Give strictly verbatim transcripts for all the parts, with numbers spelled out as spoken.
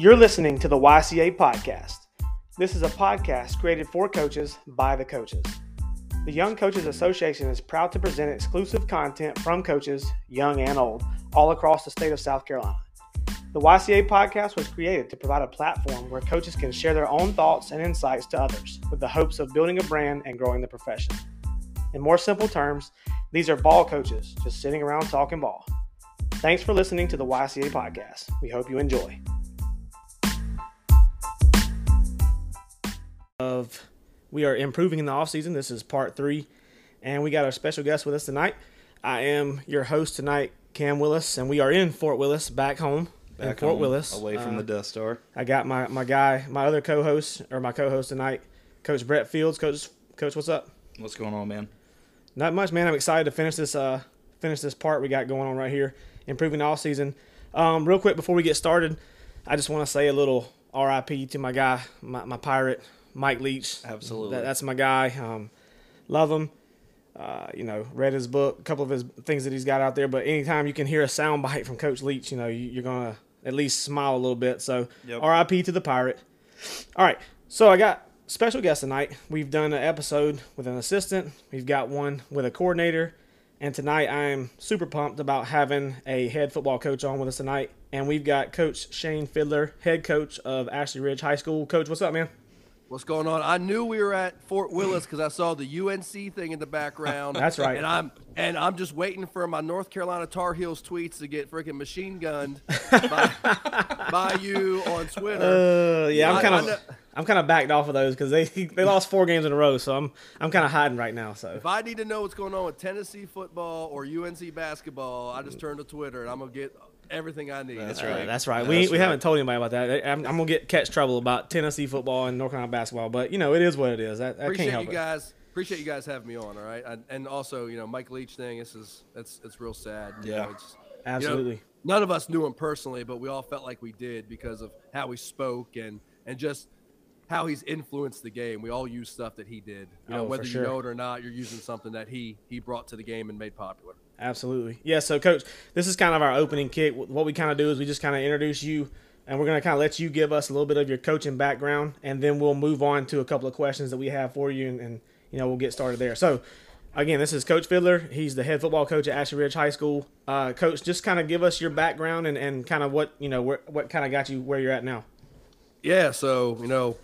You're listening to the Y C A Podcast. This is a podcast created for coaches by the coaches. The Young Coaches Association is proud to present exclusive content from coaches, young and old, all across the state of South Carolina. The Y C A Podcast was created to provide a platform where coaches can share their own thoughts and insights to others with the hopes of building a brand and growing the profession. In more simple terms, these are ball coaches just sitting around talking ball. Thanks for listening to the Y C A Podcast. We hope you enjoy. Of we are improving in the offseason. This is part three, and we got our special guest with us tonight. I am your host tonight, Cam Willis, and we are in Fort Willis, back home. Back in Fort home, Willis. Away from uh, the Death Star. I got my, my guy, my other co-host, or my co-host tonight, Coach Brett Fields. Coach, Coach, what's up? What's going on, man? Not much, man. I'm excited to finish this uh finish this part we got going on right here, improving the offseason. Um, real quick, before we get started, I just want to say a little R I P to my guy, my, my pirate, Mike Leach. Absolutely. That, that's my guy. Um, love him. Uh, you know, read his book, a couple of his things that he's got out there. But anytime you can hear a soundbite from Coach Leach, you know, you, you're going to at least smile a little bit. So, yep. R I P to the pirate. All right. So, I got special guests tonight. We've done an episode with an assistant. We've got one with a coordinator. And tonight, I am super pumped about having a head football coach on with us tonight. And we've got Coach Shane Fidler, head coach of Ashley Ridge High School. Coach, what's up, man? What's going on? I knew we were at Fort Willis because I saw the U N C thing in the background. That's right. And I'm and I'm just waiting for my North Carolina Tar Heels tweets to get freaking machine gunned by, by you on Twitter. Uh, yeah, I'm kind of I'm kind of backed off of those because they they lost four games in a row, so I'm I'm kind of hiding right now. So if I need to know what's going on with Tennessee football or U N C basketball, I just turn to Twitter and I'm gonna get everything I need. That's right. Uh, that's right. That's we we right. haven't told anybody about that. I'm, I'm gonna get catch trouble about Tennessee football and North Carolina basketball, but you know it is what it is. I, I appreciate can't help you guys. It. Appreciate you guys having me on. All right, I, and also you know Mike Leach thing. This is that's it's real sad. Yeah, you know, it's, absolutely. You know, none of us knew him personally, but we all felt like we did because of how we spoke and and just how he's influenced the game. We all use stuff that he did. You know, oh, whether sure. you know it or not, you're using something that he he brought to the game and made popular. Absolutely. Yeah, so, Coach, this is kind of our opening kick. What we kind of do is we just kind of introduce you, and we're going to kind of let you give us a little bit of your coaching background, and then we'll move on to a couple of questions that we have for you, and, and you know, we'll get started there. So, again, this is Coach Fidler. He's the head football coach at Ashley Ridge High School. Uh, Coach, just kind of give us your background and, and kind of what, you know, where, what kind of got you where you're at now. Yeah, so, you know,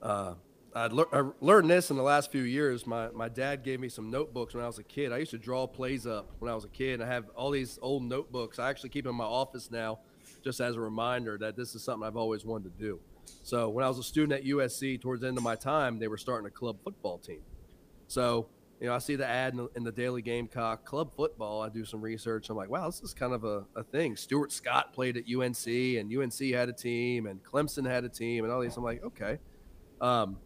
uh, I'd le- I learned this in the last few years. My my dad gave me some notebooks when I was a kid. I used to draw plays up when I was a kid. And I have all these old notebooks. I actually keep in my office now just as a reminder that this is something I've always wanted to do. So when I was a student at U S C, towards the end of my time, they were starting a club football team. So, you know, I see the ad in the, in the Daily Gamecock, club football. I do some research. I'm like, wow, this is kind of a, a thing. Stuart Scott played at U N C, and U N C had a team, and Clemson had a team, and all these. I'm like, okay. Um,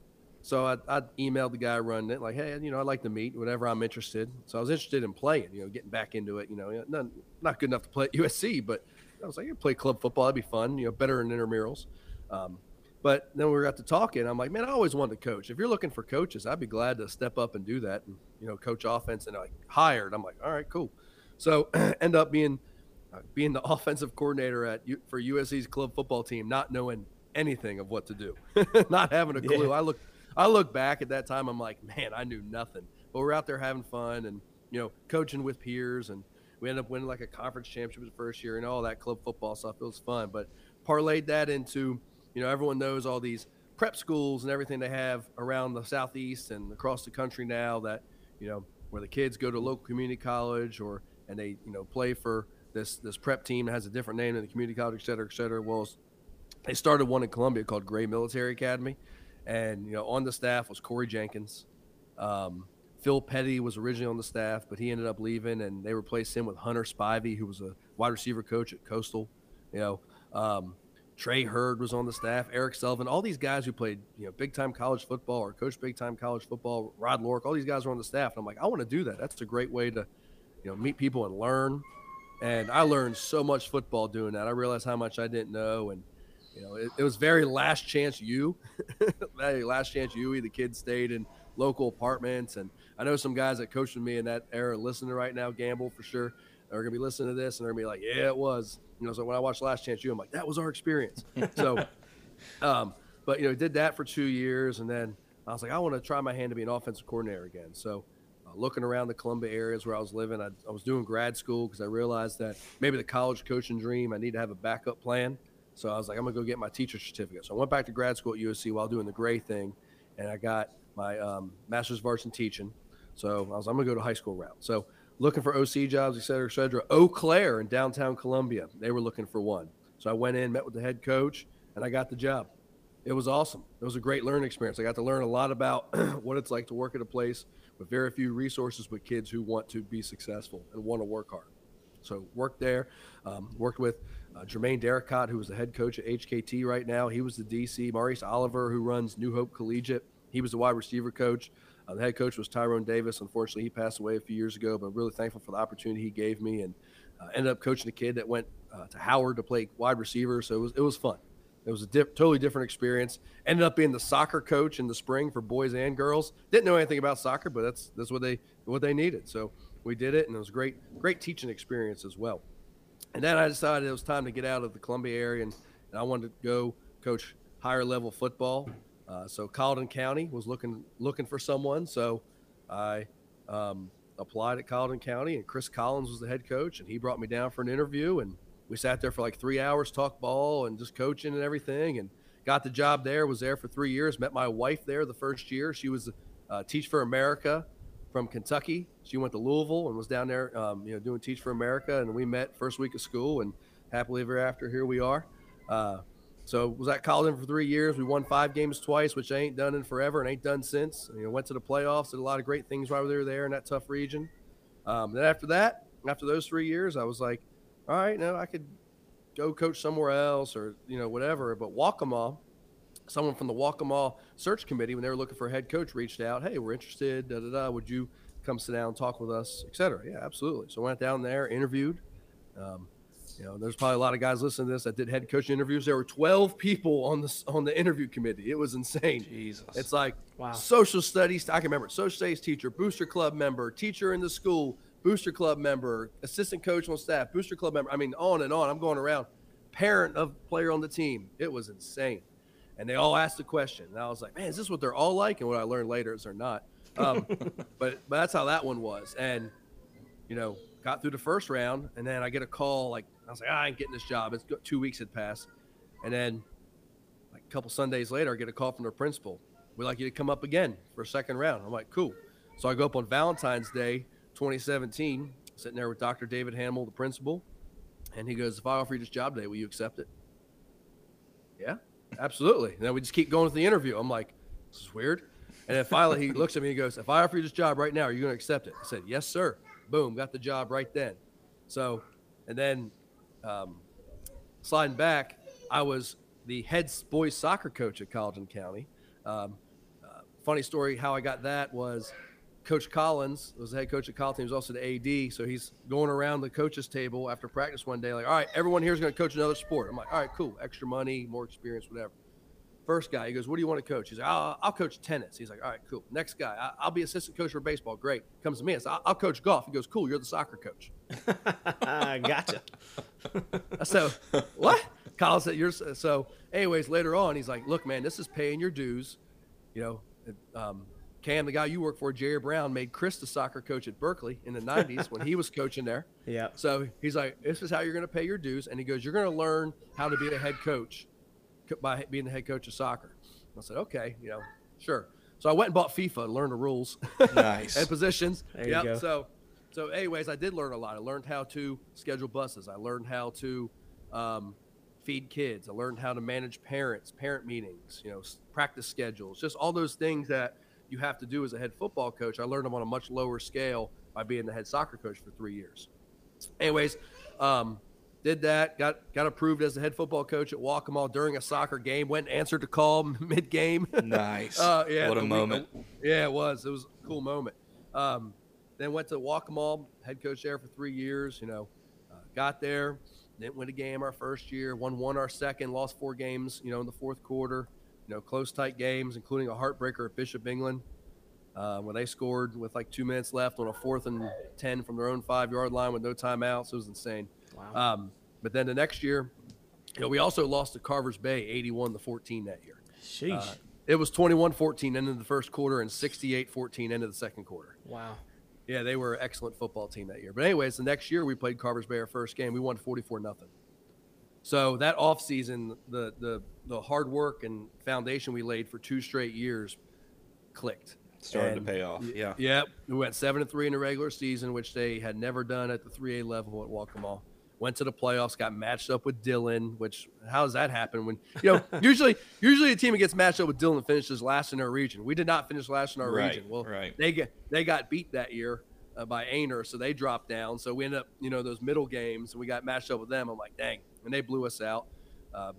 So I, I emailed the guy running it, like, hey, you know, I'd like to meet whenever I'm interested. So I was interested in playing, you know, getting back into it. You know, not, not good enough to play at U S C, but I was like, you play club football, that'd be fun, you know, better in intramurals. Um, but then we got to talking. I'm like, man, I always wanted to coach. If you're looking for coaches, I'd be glad to step up and do that and, you know, coach offense and like hired. I'm like, all right, cool. So end up being uh, being the offensive coordinator at for U S C's club football team, not knowing anything of what to do, not having a clue. Yeah. I looked. I look back at that time, I'm like, man, I knew nothing. But we're out there having fun and, you know, coaching with peers. And we ended up winning like a conference championship the first year and all that club football stuff. It was fun. But parlayed that into, you know, everyone knows all these prep schools and everything they have around the Southeast and across the country now that, you know, where the kids go to local community college or and they, you know, play for this this prep team that has a different name than the community college, et cetera, et cetera. Well, they started one in Columbia called Gray Military Academy. And, you know, on the staff was Corey Jenkins. Um, Phil Petty was originally on the staff, but he ended up leaving, and they replaced him with Hunter Spivey, who was a wide receiver coach at Coastal. You know, um, Trey Hurd was on the staff, Eric Selvin, all these guys who played, you know, big-time college football or coached big-time college football, Rod Lork, all these guys were on the staff. And I'm like, I want to do that. That's a great way to, you know, meet people and learn. And I learned so much football doing that. I realized how much I didn't know, and you know, it, it was very Last Chance U. Last Chance U. The kids stayed in local apartments. And I know some guys that coached with me in that era listening right now, Gamble for sure. are going to be listening to this and they're going to be like, yeah, it was. You know, so when I watched Last Chance U, I'm like, that was our experience. So, um, but, you know, did that for two years. And then I was like, I want to try my hand to be an offensive coordinator again. So uh, looking around the Columbia areas where I was living, I, I was doing grad school because I realized that maybe the college coaching dream, I need to have a backup plan. So I was like, I'm going to go get my teacher certificate. So I went back to grad school at U S C while doing the Gray thing, and I got my um, master's of arts in teaching. So I was I'm going to go to high school route. So looking for O C jobs, et cetera, et cetera. Eau Claire in downtown Columbia, they were looking for one. So I went in, met with the head coach, and I got the job. It was awesome. It was a great learning experience. I got to learn a lot about what it's like to work at a place with very few resources, but kids who want to be successful and want to work hard. So worked there, um, worked with uh, Jermaine Derricott, who was the head coach at H K T right now. He was the D C. Maurice Oliver, who runs New Hope Collegiate. He was the wide receiver coach. Uh, the head coach was Tyrone Davis. Unfortunately, he passed away a few years ago, but I'm really thankful for the opportunity he gave me, and uh, ended up coaching a kid that went uh, to Howard to play wide receiver. So it was, it was fun. It was a dip, totally different experience. Ended up being the soccer coach in the spring for boys and girls. Didn't know anything about soccer, but that's that's what they what they needed. So we did it, and it was a great, great teaching experience as well. And then I decided it was time to get out of the Columbia area, and, and I wanted to go coach higher level football. Uh, so Colleton County was looking looking for someone, so I um, applied at Colleton County, and Chris Collins was the head coach, and he brought me down for an interview, and we sat there for like three hours, talked ball and just coaching and everything, and got the job there, was there for three years, met my wife there the first year. She was uh, Teach for America from Kentucky. She went to Louisville and was down there, um, you know, doing Teach for America, and we met first week of school, and happily ever after, here we are. Uh, so was at Colleton for three years. We won five games twice, which I ain't done in forever and ain't done since. You know, went to the playoffs, did a lot of great things while we were there in that tough region. Um, then after that, after those three years, I was like, all right, no, I could go coach somewhere else or, you know, whatever. But Waccamaw, someone from the Waccamaw search committee, when they were looking for a head coach, reached out, hey, we're interested, da da da, would you come sit down and talk with us, et cetera. Yeah, absolutely. So I went down there, interviewed. Um, you know, there's probably a lot of guys listening to this that did head coaching interviews. There were twelve people on the, on the interview committee. It was insane. Jesus. It's like, wow. Social studies, I can remember, social studies teacher, booster club member, teacher in the school, booster club member, assistant coach on staff, booster club member. I mean, on and on. I'm going around. Parent of player on the team. It was insane. And they all asked the question. And I was like, man, is this what they're all like? And what I learned later is they're not. Um, but, but that's how that one was. And, you know, got through the first round. And then I get a call. Like, I was like, ah, I ain't getting this job. It's two weeks had passed. And then like a couple Sundays later, I get a call from their principal. We'd like you to come up again for a second round. I'm like, cool. So I go up on Valentine's Day, twenty seventeen, sitting there with Doctor David Hamill, the principal, and he goes, if I offer you this job today, will you accept it? Yeah, absolutely. And then we just keep going with the interview. I'm like, this is weird. And then finally he looks at me and goes, if I offer you this job right now, are you going to accept it? I said, yes, sir. Boom, got the job right then. So, and then um, sliding back, I was the head boys soccer coach at Colleton County. Um, uh, funny story how I got that was Coach Collins was the head coach at Colleton. He was also the A D. So he's going around the coaches table after practice one day, like, all right, everyone here is going to coach another sport. I'm like, all right, cool. Extra money, more experience, whatever. First guy, he goes, what do you want to coach? He's like, I'll, I'll coach tennis. He's like, all right, cool. Next guy, I, I'll be assistant coach for baseball. Great. Comes to me. I said, I'll, I'll coach golf. He goes, cool. You're the soccer coach. Gotcha. So what? Collins said, you're so. Anyways, later on, he's like, look, man, this is paying your dues. You know, it, um, Cam, the guy you work for, Jerry Brown, made Chris the soccer coach at Berkeley in the nineties when he was coaching there. Yeah. So he's like, this is how you're going to pay your dues. And he goes, you're going to learn how to be a head coach by being the head coach of soccer. And I said, okay, you know, sure. So I went and bought FIFA to learn the rules. Nice. And positions. There yep. you go. So, so anyways, I did learn a lot. I learned how to schedule buses. I learned how to um, feed kids. I learned how to manage parents, parent meetings, you know, practice schedules, just all those things that you have to do as a head football coach. I learned them on a much lower scale by being the head soccer coach for three years. Anyways, um, did that, got got approved as the head football coach at Waccamaw during a soccer game, went and answered the call mid-game. Nice. uh, yeah, what a moment. Week, yeah, it was. It was a cool moment. Um, then went to Waccamaw, head coach there for three years, you know, uh, got there, didn't win a game our first year, won one our second, lost four games, you know, in the fourth quarter. You know, close, tight games, including a heartbreaker at Bishop England. uh, when they scored with like two minutes left on a fourth and ten from their own five-yard line with no timeouts. It was insane. Wow. Um, but then the next year, you know, we also lost to Carver's Bay eighty-one to fourteen that year. Sheesh. Uh, it was twenty-one fourteen end of the first quarter and sixty-eight fourteen end of the second quarter. Wow. Yeah, they were an excellent football team that year. But anyways, the next year we played Carver's Bay our first game. We won forty-four nothing. So that offseason, the the the hard work and foundation we laid for two straight years clicked. Started and to pay off. Yeah. Yeah. We went seven and three in the regular season, which they had never done at the three A level at Waccamaw. Went to the playoffs, got matched up with Dylan, which how does that happen when, you know, usually usually a team that gets matched up with Dylan finishes last in their region. We did not finish last in our right, region. Well, right. they get they got beat that year uh, by Ainer, so they dropped down. So we ended up, you know, those middle games, and we got matched up with them. I'm like, dang. And they blew us out. Uh,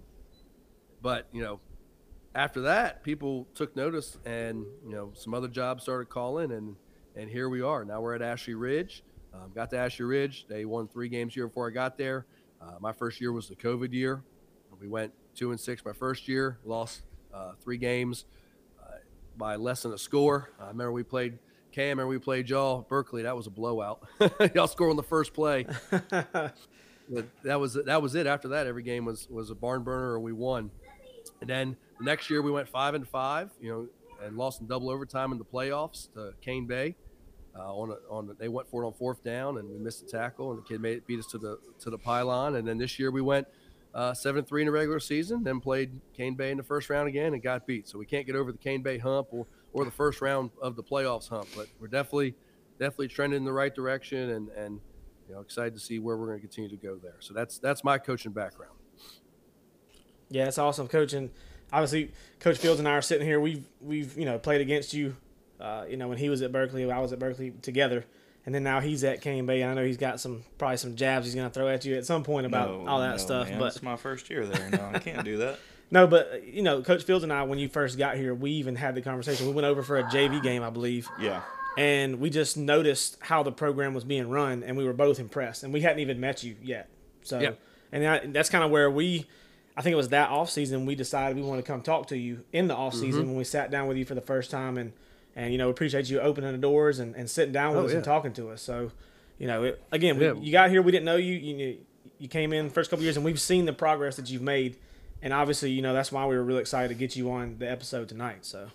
but, you know, after that, people took notice and, you know, some other jobs started calling, and, and here we are. Now we're at Ashley Ridge. Um, got to Ashley Ridge. They won three games here before I got there. Uh, my first year was the COVID year. We went two and six my first year, lost uh, three games uh, by less than a score. I remember we played Cam and we played y'all Berkeley. That was a blowout. Y'all scored on the first play. But that was that was it. After that, every game was was a barn burner, or we won. And then the next year we went five and five, you know, and lost in double overtime in the playoffs to Cane Bay. Uh, on a, on a, they went for it on fourth down, and we missed a tackle, and the kid made beat us to the to the pylon. And then this year we went uh, seven and three in the regular season, then played Cane Bay in the first round again and got beat. So we can't get over the Cane Bay hump or or the first round of the playoffs hump, but we're definitely definitely trending in the right direction, and and. You know, excited to see where we're going to continue to go there. So that's that's my coaching background. Yeah, it's awesome, Coach. And obviously, Coach Fields and I are sitting here. We've we've you know played against you. Uh, you know, when he was at Berkeley, I was at Berkeley together, and then now he's at Cane Bay. And I know he's got some probably some jabs he's going to throw at you at some point about no, all that no, stuff. Man. But it's my first year there. No, I can't do that. No, but you know, Coach Fields and I, when you first got here, we even had the conversation. We went over for a J V game, I believe. Yeah. And we just noticed how the program was being run, and we were both impressed. And we hadn't even met you yet. So, yeah. and I, that's kind of where we, I think it was that off season, we decided we wanted to come talk to you in the off season mm-hmm. when we sat down with you for the first time, and and you know appreciate you opening the doors and, and sitting down with oh, us yeah. and talking to us. So, you know, it, again, we, yeah. you got here, we didn't know you. You you came in the first couple of years, and we've seen the progress that you've made. And obviously, you know, that's why we were really excited to get you on the episode tonight. So.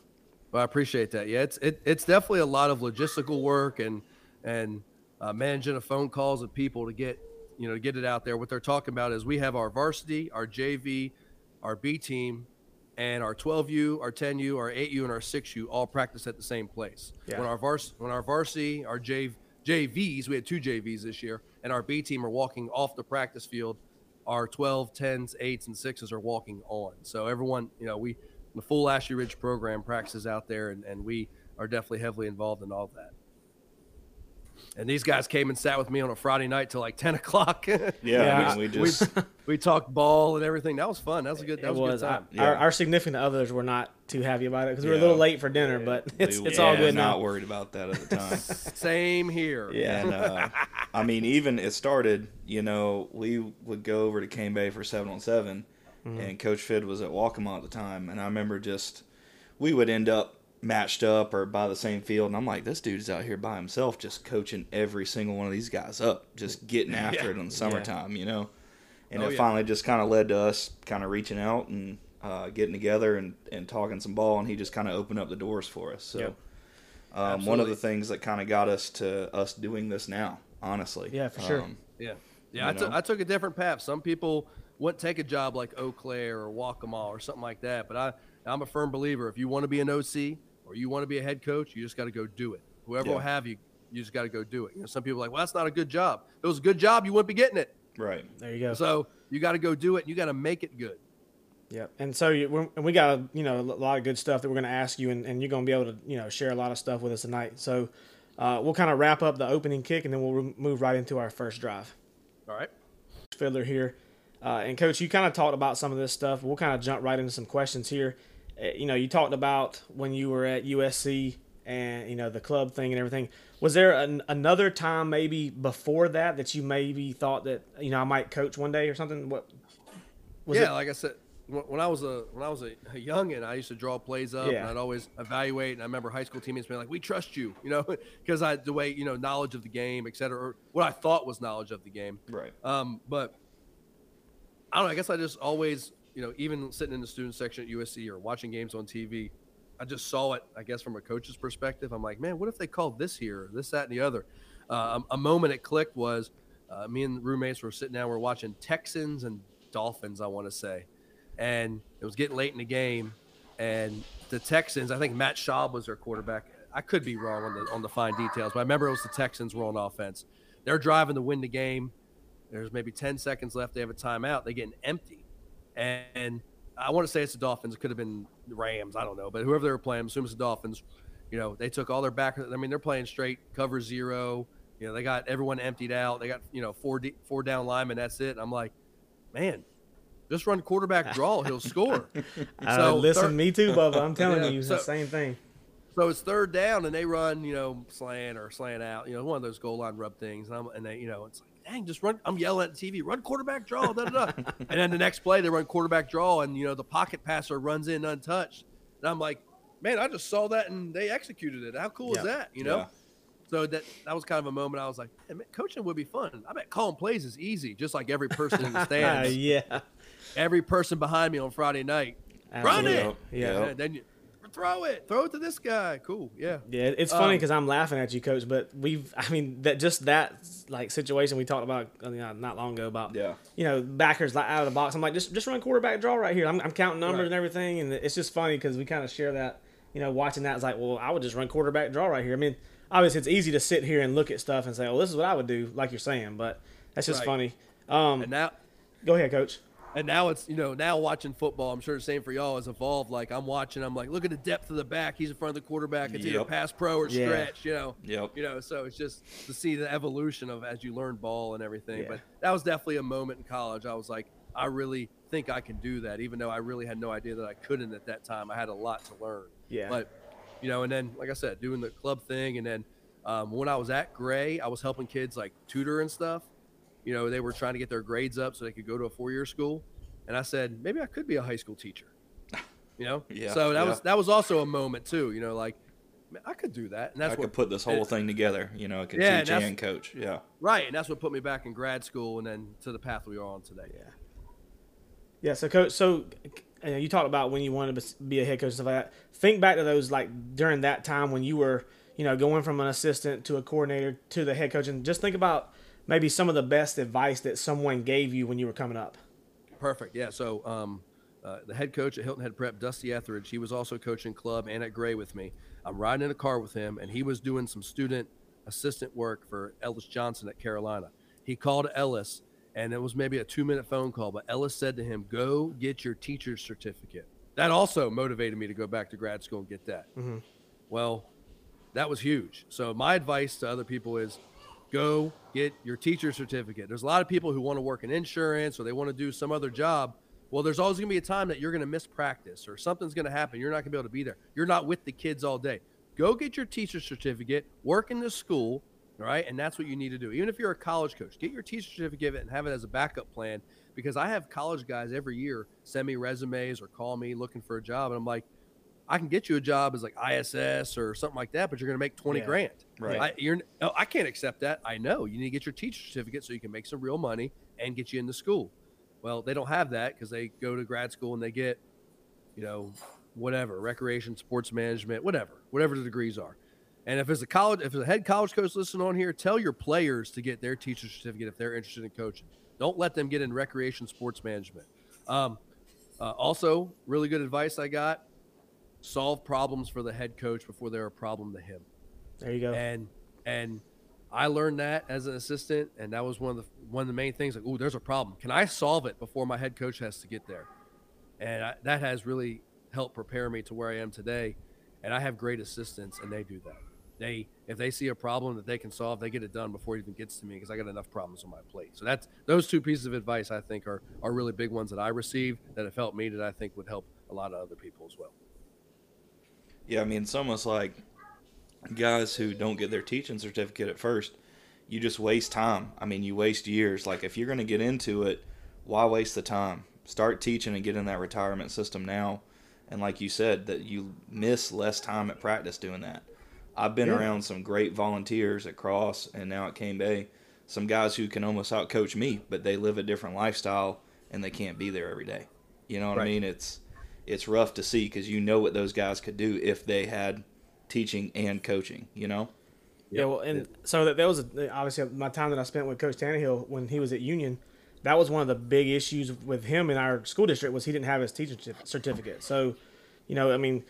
Well, I appreciate that. Yeah, it's it, it's definitely a lot of logistical work and and uh, managing the phone calls of people to get you know to get it out there. What they're talking about is we have our varsity, our J V, our B team, and our twelve U, our ten U, our eight U, and our six U all practice at the same place. Yeah. When our vars when our varsity, our J- JVs, we had two J Vs this year, and our B team are walking off the practice field. Our twelve, tens, eights, and sixes are walking on. So everyone, you know, we. The full Ashley Ridge program practices out there, and, and we are definitely heavily involved in all that. And these guys came and sat with me on a Friday night till like ten o'clock. Yeah, yeah. We, we just we, we talked ball and everything. That was fun. That was a good. That it was, was a good time. I, yeah. our, our significant others were not too happy about it because we were yeah. a little late for dinner, yeah. but it's we, it's yeah, all good. Not now. Worried about that at the time. Same here. Yeah, and, uh, I mean, even it started. You know, we would go over to Cane Bay for seven on seven. Mm-hmm. And Coach Fid was at Waccamaw at the time, and I remember just we would end up matched up or by the same field, and I'm like, this dude's out here by himself just coaching every single one of these guys up, just getting after yeah. it in the summertime, yeah. you know. And oh, it yeah. finally just kind of led to us kind of reaching out and uh, getting together and, and talking some ball, and he just kind of opened up the doors for us. So yep. um, one of the things that kind of got us to us doing this now, honestly. Yeah, for sure. Um, yeah, yeah. I, t- I took a different path. Some people – wouldn't take a job like Eau Claire or Waccamaw or something like that. But I, I'm a firm believer. If you want to be an O C or you want to be a head coach, you just got to go do it. Whoever yeah. will have you, you just got to go do it. You know, some people are like, well, that's not a good job. If it was a good job, you wouldn't be getting it. Right. There you go. So you got to go do it. And you got to make it good. Yeah. And so you, we're, and we got you know a lot of good stuff that we're going to ask you, and, and you're going to be able to you know share a lot of stuff with us tonight. So uh, we'll kind of wrap up the opening kick, and then we'll re- move right into our first drive. All right. Fiddler here. Uh, and, Coach, you kind of talked about some of this stuff. We'll kind of jump right into some questions here. Uh, you know, you talked about when you were at U S C and, you know, the club thing and everything. Was there an, another time maybe before that that you maybe thought that, you know, I might coach one day or something? What? Was yeah, it? like I said, when I was a when I was a, a youngin, I used to draw plays up, yeah. and I'd always evaluate. And I remember high school teammates being like, "We trust you," you know, because I the way you know knowledge of the game, et cetera, or what I thought was knowledge of the game. Right. Um, but I don't know. I guess I just always, you know, even sitting in the student section at U S C or watching games on T V, I just saw it. I guess from a coach's perspective, I'm like, man, what if they called this here, this, that, and the other? Uh, a moment it clicked was uh, me and roommates were sitting down, we're watching Texans and Dolphins, I want to say. And it was getting late in the game, and the Texans, I think Matt Schaub was their quarterback. I could be wrong on the on the fine details, but I remember it was the Texans were on offense. They're driving to win the game. There's maybe ten seconds left. They have a timeout. They get an empty. And I want to say it's the Dolphins. It could have been the Rams. I don't know. But whoever they were playing, I assume it's the Dolphins. You know, they took all their back. I mean, they're playing straight cover zero. You know, they got everyone emptied out. They got, you know, four d- four down linemen. That's it. And I'm like, man, just run quarterback draw. He'll score. uh, so listen, third, me too, Bubba. I'm telling you, know, you so, the same thing. So it's third down, and they run, you know, slant or slant out. You know, one of those goal line rub things. And, I'm, and they, you know, it's like, dang, just run. I'm yelling at the T V, run quarterback draw, da da da. And then the next play, they run quarterback draw, and, you know, the pocket passer runs in untouched. And I'm like, man, I just saw that, and they executed it. How cool yeah. is that, you know? Yeah. So that that was kind of a moment I was like, man, coaching would be fun. I bet calling plays is easy, just like every person in the stands. yeah. Every person behind me on Friday night. Absolutely. Run it. Yeah. yeah. Then you throw it. Throw it to this guy. Cool. Yeah. Yeah. It's funny because um, I'm laughing at you, Coach, but we've, I mean, that just that like situation we talked about you know, not long ago about, yeah. you know, backers out of the box. I'm like, just just run quarterback draw right here. I'm, I'm counting numbers right. and everything. And it's just funny because we kind of share that, you know, watching that. It's like, well, I would just run quarterback draw right here. I mean, obviously it's easy to sit here and look at stuff and say, well, this is what I would do, like you're saying, but that's just right. funny. Um, and now, go ahead, Coach. And now it's, you know, now watching football, I'm sure the same for y'all has evolved. Like I'm watching, I'm like, look at the depth of the back. He's in front of the quarterback. It's yep. either pass pro or yeah. stretch, you know, yep. you know, so it's just to see the evolution of, as you learn ball and everything. Yeah. But that was definitely a moment in college. I was like, I really think I can do that. Even though I really had no idea that I couldn't at that time. I had a lot to learn. Yeah. But, you know, and then, like I said, doing the club thing. And then um, when I was at Gray, I was helping kids like tutor and stuff. You know, they were trying to get their grades up so they could go to a four-year school. And I said, maybe I could be a high school teacher, you know? yeah, so that yeah. was that was also a moment too, you know, like, man, I could do that. And that's I what, could put this whole it, thing together, you know, I could yeah, teach and, and coach. Yeah. Right. And that's what put me back in grad school and then to the path we are on today. Yeah. Yeah. So, Coach, so you, know, you talked about when you wanted to be a head coach and stuff like that. Think back to those, like, during that time when you were, you know, going from an assistant to a coordinator to the head coach, and just think about maybe some of the best advice that someone gave you when you were coming up. Perfect. Yeah. So um, uh, the head coach at Hilton Head Prep, Dusty Etheridge, he was also coaching club and at Gray with me. I'm riding in a car with him, and he was doing some student assistant work for Ellis Johnson at Carolina. He called Ellis, and it was maybe a two-minute phone call, but Ellis said to him, go get your teacher's certificate. That also motivated me to go back to grad school and get that. Mm-hmm. Well, that was huge. So my advice to other people is, go get your teacher certificate. There's a lot of people who want to work in insurance or they want to do some other job. Well, there's always going to be a time that you're going to miss practice or something's going to happen. You're not going to be able to be there. You're not with the kids all day. Go get your teacher certificate, work in the school, all right? And that's what you need to do. Even if you're a college coach, get your teacher certificate and have it as a backup plan, because I have college guys every year send me resumes or call me looking for a job. And I'm like, I can get you a job as like I S S or something like that, but you're going to make twenty yeah. grand. Right. I, you're, I can't accept that. I know you need to get your teacher certificate so you can make some real money and get you into school. Well, they don't have that because they go to grad school and they get, you know, whatever, recreation, sports management, whatever, whatever the degrees are. And if it's a college, if it's a head college coach listening on here, tell your players to get their teacher certificate if they're interested in coaching. Don't let them get in recreation, sports management. Um, uh, also, really good advice I got. Solve problems for the head coach before they're a problem to him. There you go. And and I learned that as an assistant, and that was one of the one of the main things. Like, oh, there's a problem. Can I solve it before my head coach has to get there? And I, that has really helped prepare me to where I am today. And I have great assistants, and they do that. They if they see a problem that they can solve, they get it done before it even gets to me because I got enough problems on my plate. So that's those two pieces of advice I think are are really big ones that I received that have helped me that I think would help a lot of other people as well. Yeah, I mean, it's almost like guys who don't get their teaching certificate at first, you just waste time. I mean, you waste years. Like, if you're going to get into it, why waste the time? Start teaching and get in that retirement system now. And like you said, that you miss less time at practice doing that. I've been yeah. around some great volunteers at Cross and now at Cane Bay, some guys who can almost outcoach me, but they live a different lifestyle and they can't be there every day. You know what right. I mean? It's it's rough to see because you know what those guys could do if they had teaching and coaching, you know? Yeah, well, and so that, that was a, obviously my time that I spent with Coach Tannehill when he was at Union. That was one of the big issues with him in our school district was he didn't have his teacher certificate. So, you know, I mean,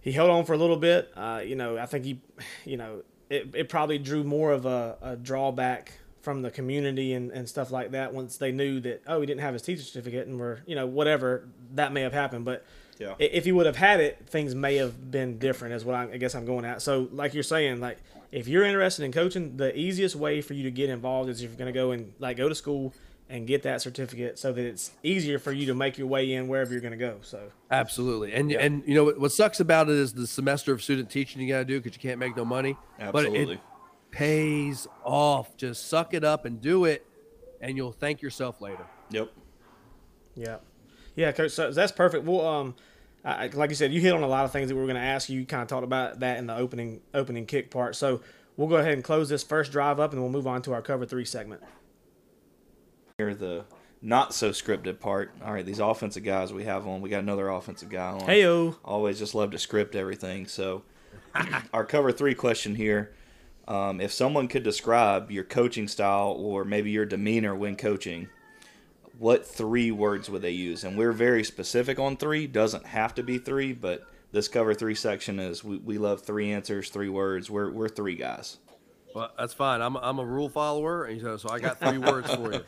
he held on for a little bit. Uh, you know, I think he, you know, it, it probably drew more of a, a drawback from the community and, and stuff like that once they knew that, oh, he didn't have his teacher certificate and we're, you know, whatever, that may have happened. But yeah. if he would have had it, things may have been different is what I, I guess I'm going at. So, like you're saying, like if you're interested in coaching, the easiest way for you to get involved is if you're going to go and like go to school and get that certificate so that it's easier for you to make your way in wherever you're going to go. So absolutely. And, yeah. and you know, what, what sucks about it is the semester of student teaching you got to do because you can't make no money, absolutely. But it, it pays off. Just suck it up and do it. And you'll thank yourself later. Yep. Yeah. Yeah. Coach, so that's perfect. Well, um, I, like you said, you hit on a lot of things that we were going to ask you. You kind of talked about that in the opening, opening kick part. So we'll go ahead and close this first drive up and we'll move on to our cover three segment. Here the not so scripted part. All right, these offensive guys we have on. We got another offensive guy on. Heyo. Always just love to script everything. So our cover three question here: um, if someone could describe your coaching style or maybe your demeanor when coaching, what three words would they use? And we're very specific on three. Doesn't have to be three, but this cover three section is we, we love three answers, three words. We're we're three guys. Well, that's fine. I'm I'm a rule follower, and you know, so I got three words for you.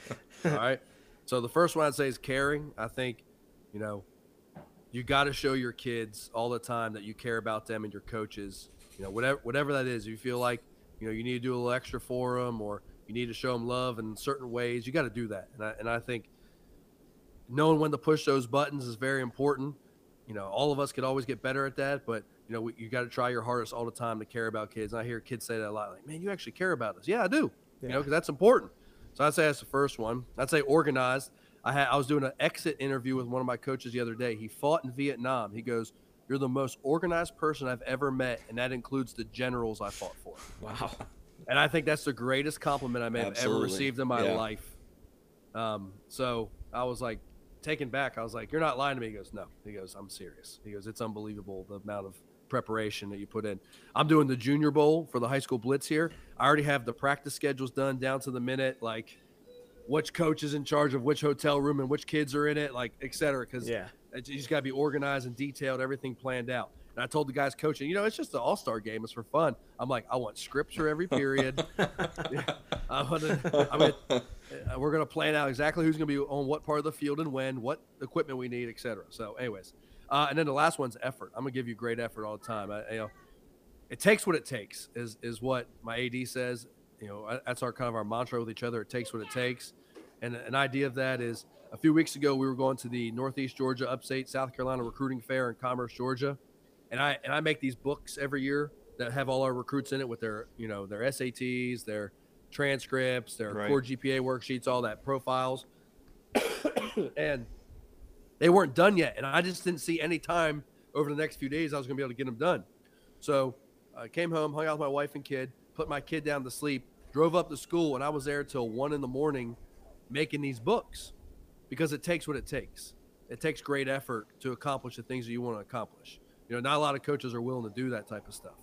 All right. So the first one I'd say is caring. I think, you know, you got to show your kids all the time that you care about them and your coaches, you know, whatever, whatever that is. You feel like, you know, you need to do a little extra for them or you need to show them love in certain ways. You got to do that. And I, and I think knowing when to push those buttons is very important. You know, all of us could always get better at that, but you know, you got to try your hardest all the time to care about kids. And I hear kids say that a lot, like, man, you actually care about us. Yeah, I do. Yeah. You know, cause that's important. So I'd say that's the first one. I'd say organized. I had I was doing an exit interview with one of my coaches the other day. He fought in Vietnam. He goes, "You're the most organized person I've ever met, and that includes the generals I fought for." Wow. And I think that's the greatest compliment I may have ever received in my yeah. life. Um, so I was like taken back. I was like, "You're not lying to me." He goes, "No." He goes, "I'm serious." He goes, "It's unbelievable the amount of preparation that you put in." I'm doing the Junior Bowl for the high school blitz here. I already have the practice schedules done down to the minute, like which coach is in charge of which hotel room and which kids are in it, like et cetera. Cause yeah. you just gotta be organized and detailed, everything planned out. And I told the guys coaching, you know, it's just the all-star game. It's for fun. I'm like, I want scripture every period. I'm gonna, I'm gonna, we're going to plan out exactly who's going to be on what part of the field and when, what equipment we need, et cetera. So anyways, Uh, and then the last one's effort. I'm gonna give you great effort all the time. I, you know, it takes what it takes is is what my A D says. You know, I, that's our kind of our mantra with each other. It takes what it takes. And an idea of that is a few weeks ago we were going to the Northeast Georgia, Upstate South Carolina recruiting fair in Commerce, Georgia, and I and I make these books every year that have all our recruits in it with their you know their S A Ts, their transcripts, their right. core G P A worksheets, all that profiles, and they weren't done yet, and I just didn't see any time over the next few days I was going to be able to get them done. So I uh, came home, hung out with my wife and kid, put my kid down to sleep, drove up to school, and I was there till one in the morning making these books because it takes what it takes. It takes great effort to accomplish the things that you want to accomplish. You know, not a lot of coaches are willing to do that type of stuff.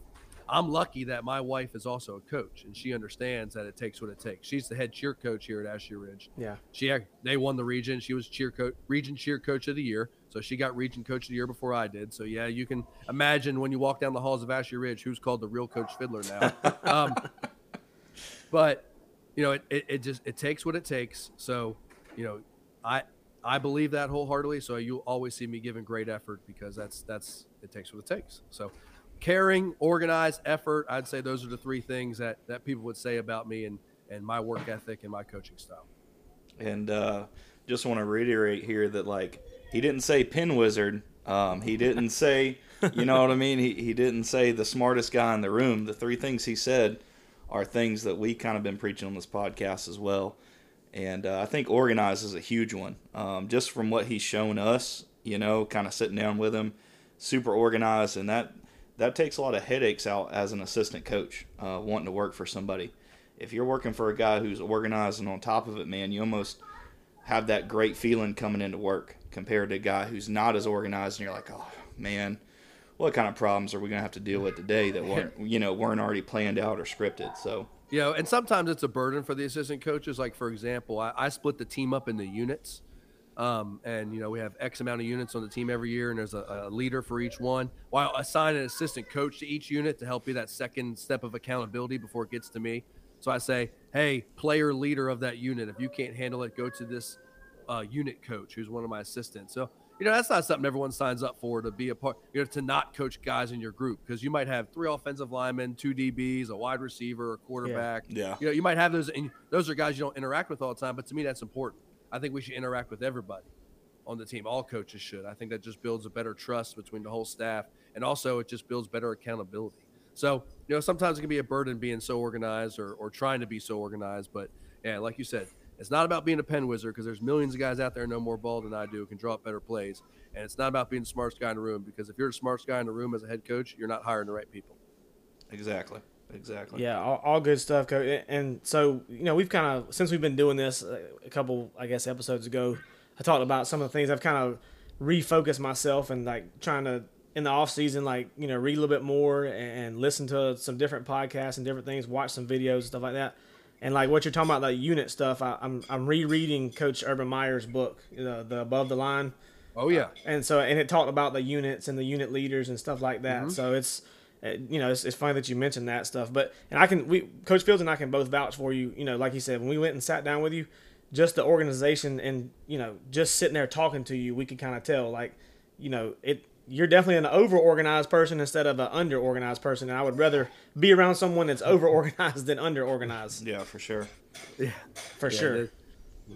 I'm lucky that my wife is also a coach, and she understands that it takes what it takes. She's the head cheer coach here at Ashley Ridge. Yeah. She they won the region. She was cheer coach, region cheer coach of the year. So she got region coach of the year before I did. So yeah, you can imagine when you walk down the halls of Ashley Ridge, who's called the real Coach Fidler now. um, but you know, it, it it just it takes what it takes. So you know, I I believe that wholeheartedly. So you'll always see me giving great effort because that's that's it takes what it takes. So. Caring, organized, effort. I'd say those are the three things that, that people would say about me and, and my work ethic and my coaching style. And uh, just want to reiterate here that, like, he didn't say pin wizard. Um, he didn't say, you know what I mean? He, he didn't say the smartest guy in the room. The three things he said are things that we kind of been preaching on this podcast as well. And uh, I think organized is a huge one. Um, just from what he's shown us, you know, kind of sitting down with him, super organized, and that that takes a lot of headaches out as an assistant coach uh, wanting to work for somebody. If you're working for a guy who's organized and on top of it, man, you almost have that great feeling coming into work compared to a guy who's not as organized, and you're like, oh, man, what kind of problems are we going to have to deal with today that weren't, you know, weren't already planned out or scripted? So, you know, and sometimes it's a burden for the assistant coaches. Like, for example, I, I split the team up into units. Um, and, you know, we have X amount of units on the team every year, and there's a, a leader for each one. Well, I assign an assistant coach to each unit to help be that second step of accountability before it gets to me. So I say, hey, player leader of that unit, if you can't handle it, go to this uh, unit coach who's one of my assistants. So, you know, that's not something everyone signs up for, to be a part, you know, to not coach guys in your group, because you might have three offensive linemen, two D Bs, a wide receiver, a quarterback. Yeah. Yeah. You know, you might have those, and those are guys you don't interact with all the time, but to me, that's important. I think we should interact with everybody on the team. All coaches should. I think that just builds a better trust between the whole staff, and also it just builds better accountability. So, you know, sometimes it can be a burden being so organized, or, or trying to be so organized. But, yeah, like you said, it's not about being a pen wizard, because there's millions of guys out there who know more ball than I do, who can draw up better plays. And it's not about being the smartest guy in the room, because if you're the smartest guy in the room as a head coach, you're not hiring the right people. Exactly. Exactly. Yeah, all, all good stuff, Coach. And so, you know, we've kind of, since we've been doing this a couple, I guess, episodes ago, I talked about some of the things I've kind of refocused myself, and, like, trying to, in the off season, like, you know, read a little bit more and listen to some different podcasts and different things, watch some videos, stuff like that. And like what you're talking about, like unit stuff, I, I'm I'm rereading Coach Urban Meyer's book, the, the Above the Line. Oh yeah. Uh, and so and it talked about the units and the unit leaders and stuff like that. Mm-hmm. So it's you know it's, it's funny that you mentioned that stuff. But and I can we Coach Fields and I can both vouch for you. You know, like he said, when we went and sat down with you, just the organization and you know just sitting there talking to you, we could kind of tell like you know it. You're definitely an over-organized person instead of an under-organized person, and I would rather be around someone that's over-organized than under-organized. Yeah, for sure. Yeah, for yeah, sure.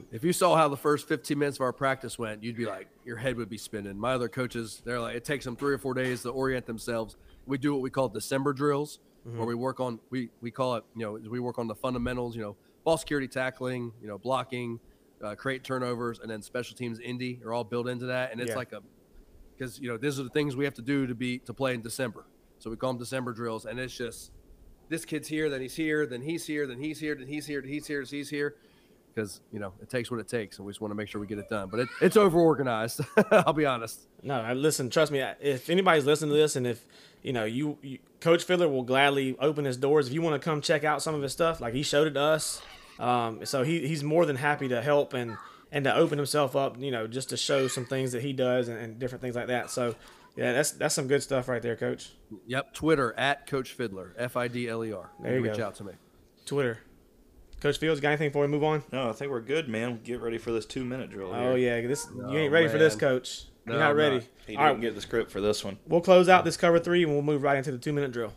If you saw how the first fifteen minutes of our practice went, you'd be like, your head would be spinning. My other coaches, they're like, it takes them three or four days to orient themselves. We do what we call December drills, mm-hmm. where we work on we we call it you know we work on the fundamentals, you know, ball security, tackling, you know, blocking, uh, create turnovers, and then special teams, Indy, are all built into that, and it's yeah. like a. Because, you know, these are the things we have to do to be to play in December. So we call them December drills. And it's just this kid's here, then he's here, then he's here, then he's here, then he's here, then he's here, then he's here. Because, you know, it takes what it takes. And we just want to make sure we get it done. But it, it's over-organized. I'll be honest. No, listen, trust me. If anybody's listening to this, and if, you know, you, you Coach Fidler will gladly open his doors. If you want to come check out some of his stuff, like he showed it to us. Um, so he, he's more than happy to help and and to open himself up, you know, just to show some things that he does and, and different things like that. So, yeah, that's that's some good stuff right there, Coach. Yep, Twitter, at Coach Fidler, F I D L E R. There you go. Reach out to me. Twitter. Coach Fields, got anything before we move on? No, I think we're good, man. Get ready for this two-minute drill here. Oh, yeah. this no, You ain't ready man. for this, Coach. No, You're not I'm ready. Not. He didn't right. get the script for this one. We'll close out this cover three, and we'll move right into the two-minute drill.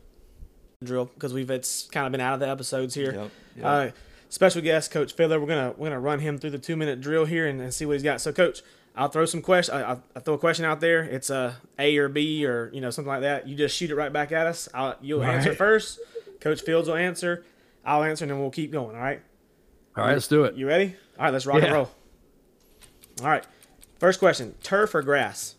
Drill, because we've it's kind of been out of the episodes here. Yep, yep. Uh, Special guest, Coach Fidler. We're gonna we're gonna run him through the two minute drill here and, and see what he's got. So, Coach, I'll throw some question. I'll, I'll throw a question out there. It's a A or B or you know something like that. You just shoot it right back at us. I'll, you'll all answer right. first. Coach Fields will answer. I'll answer, and then we'll keep going. All right. All right. You, let's do it. You ready? All right. Let's rock yeah. and roll. All right. First question: turf or grass?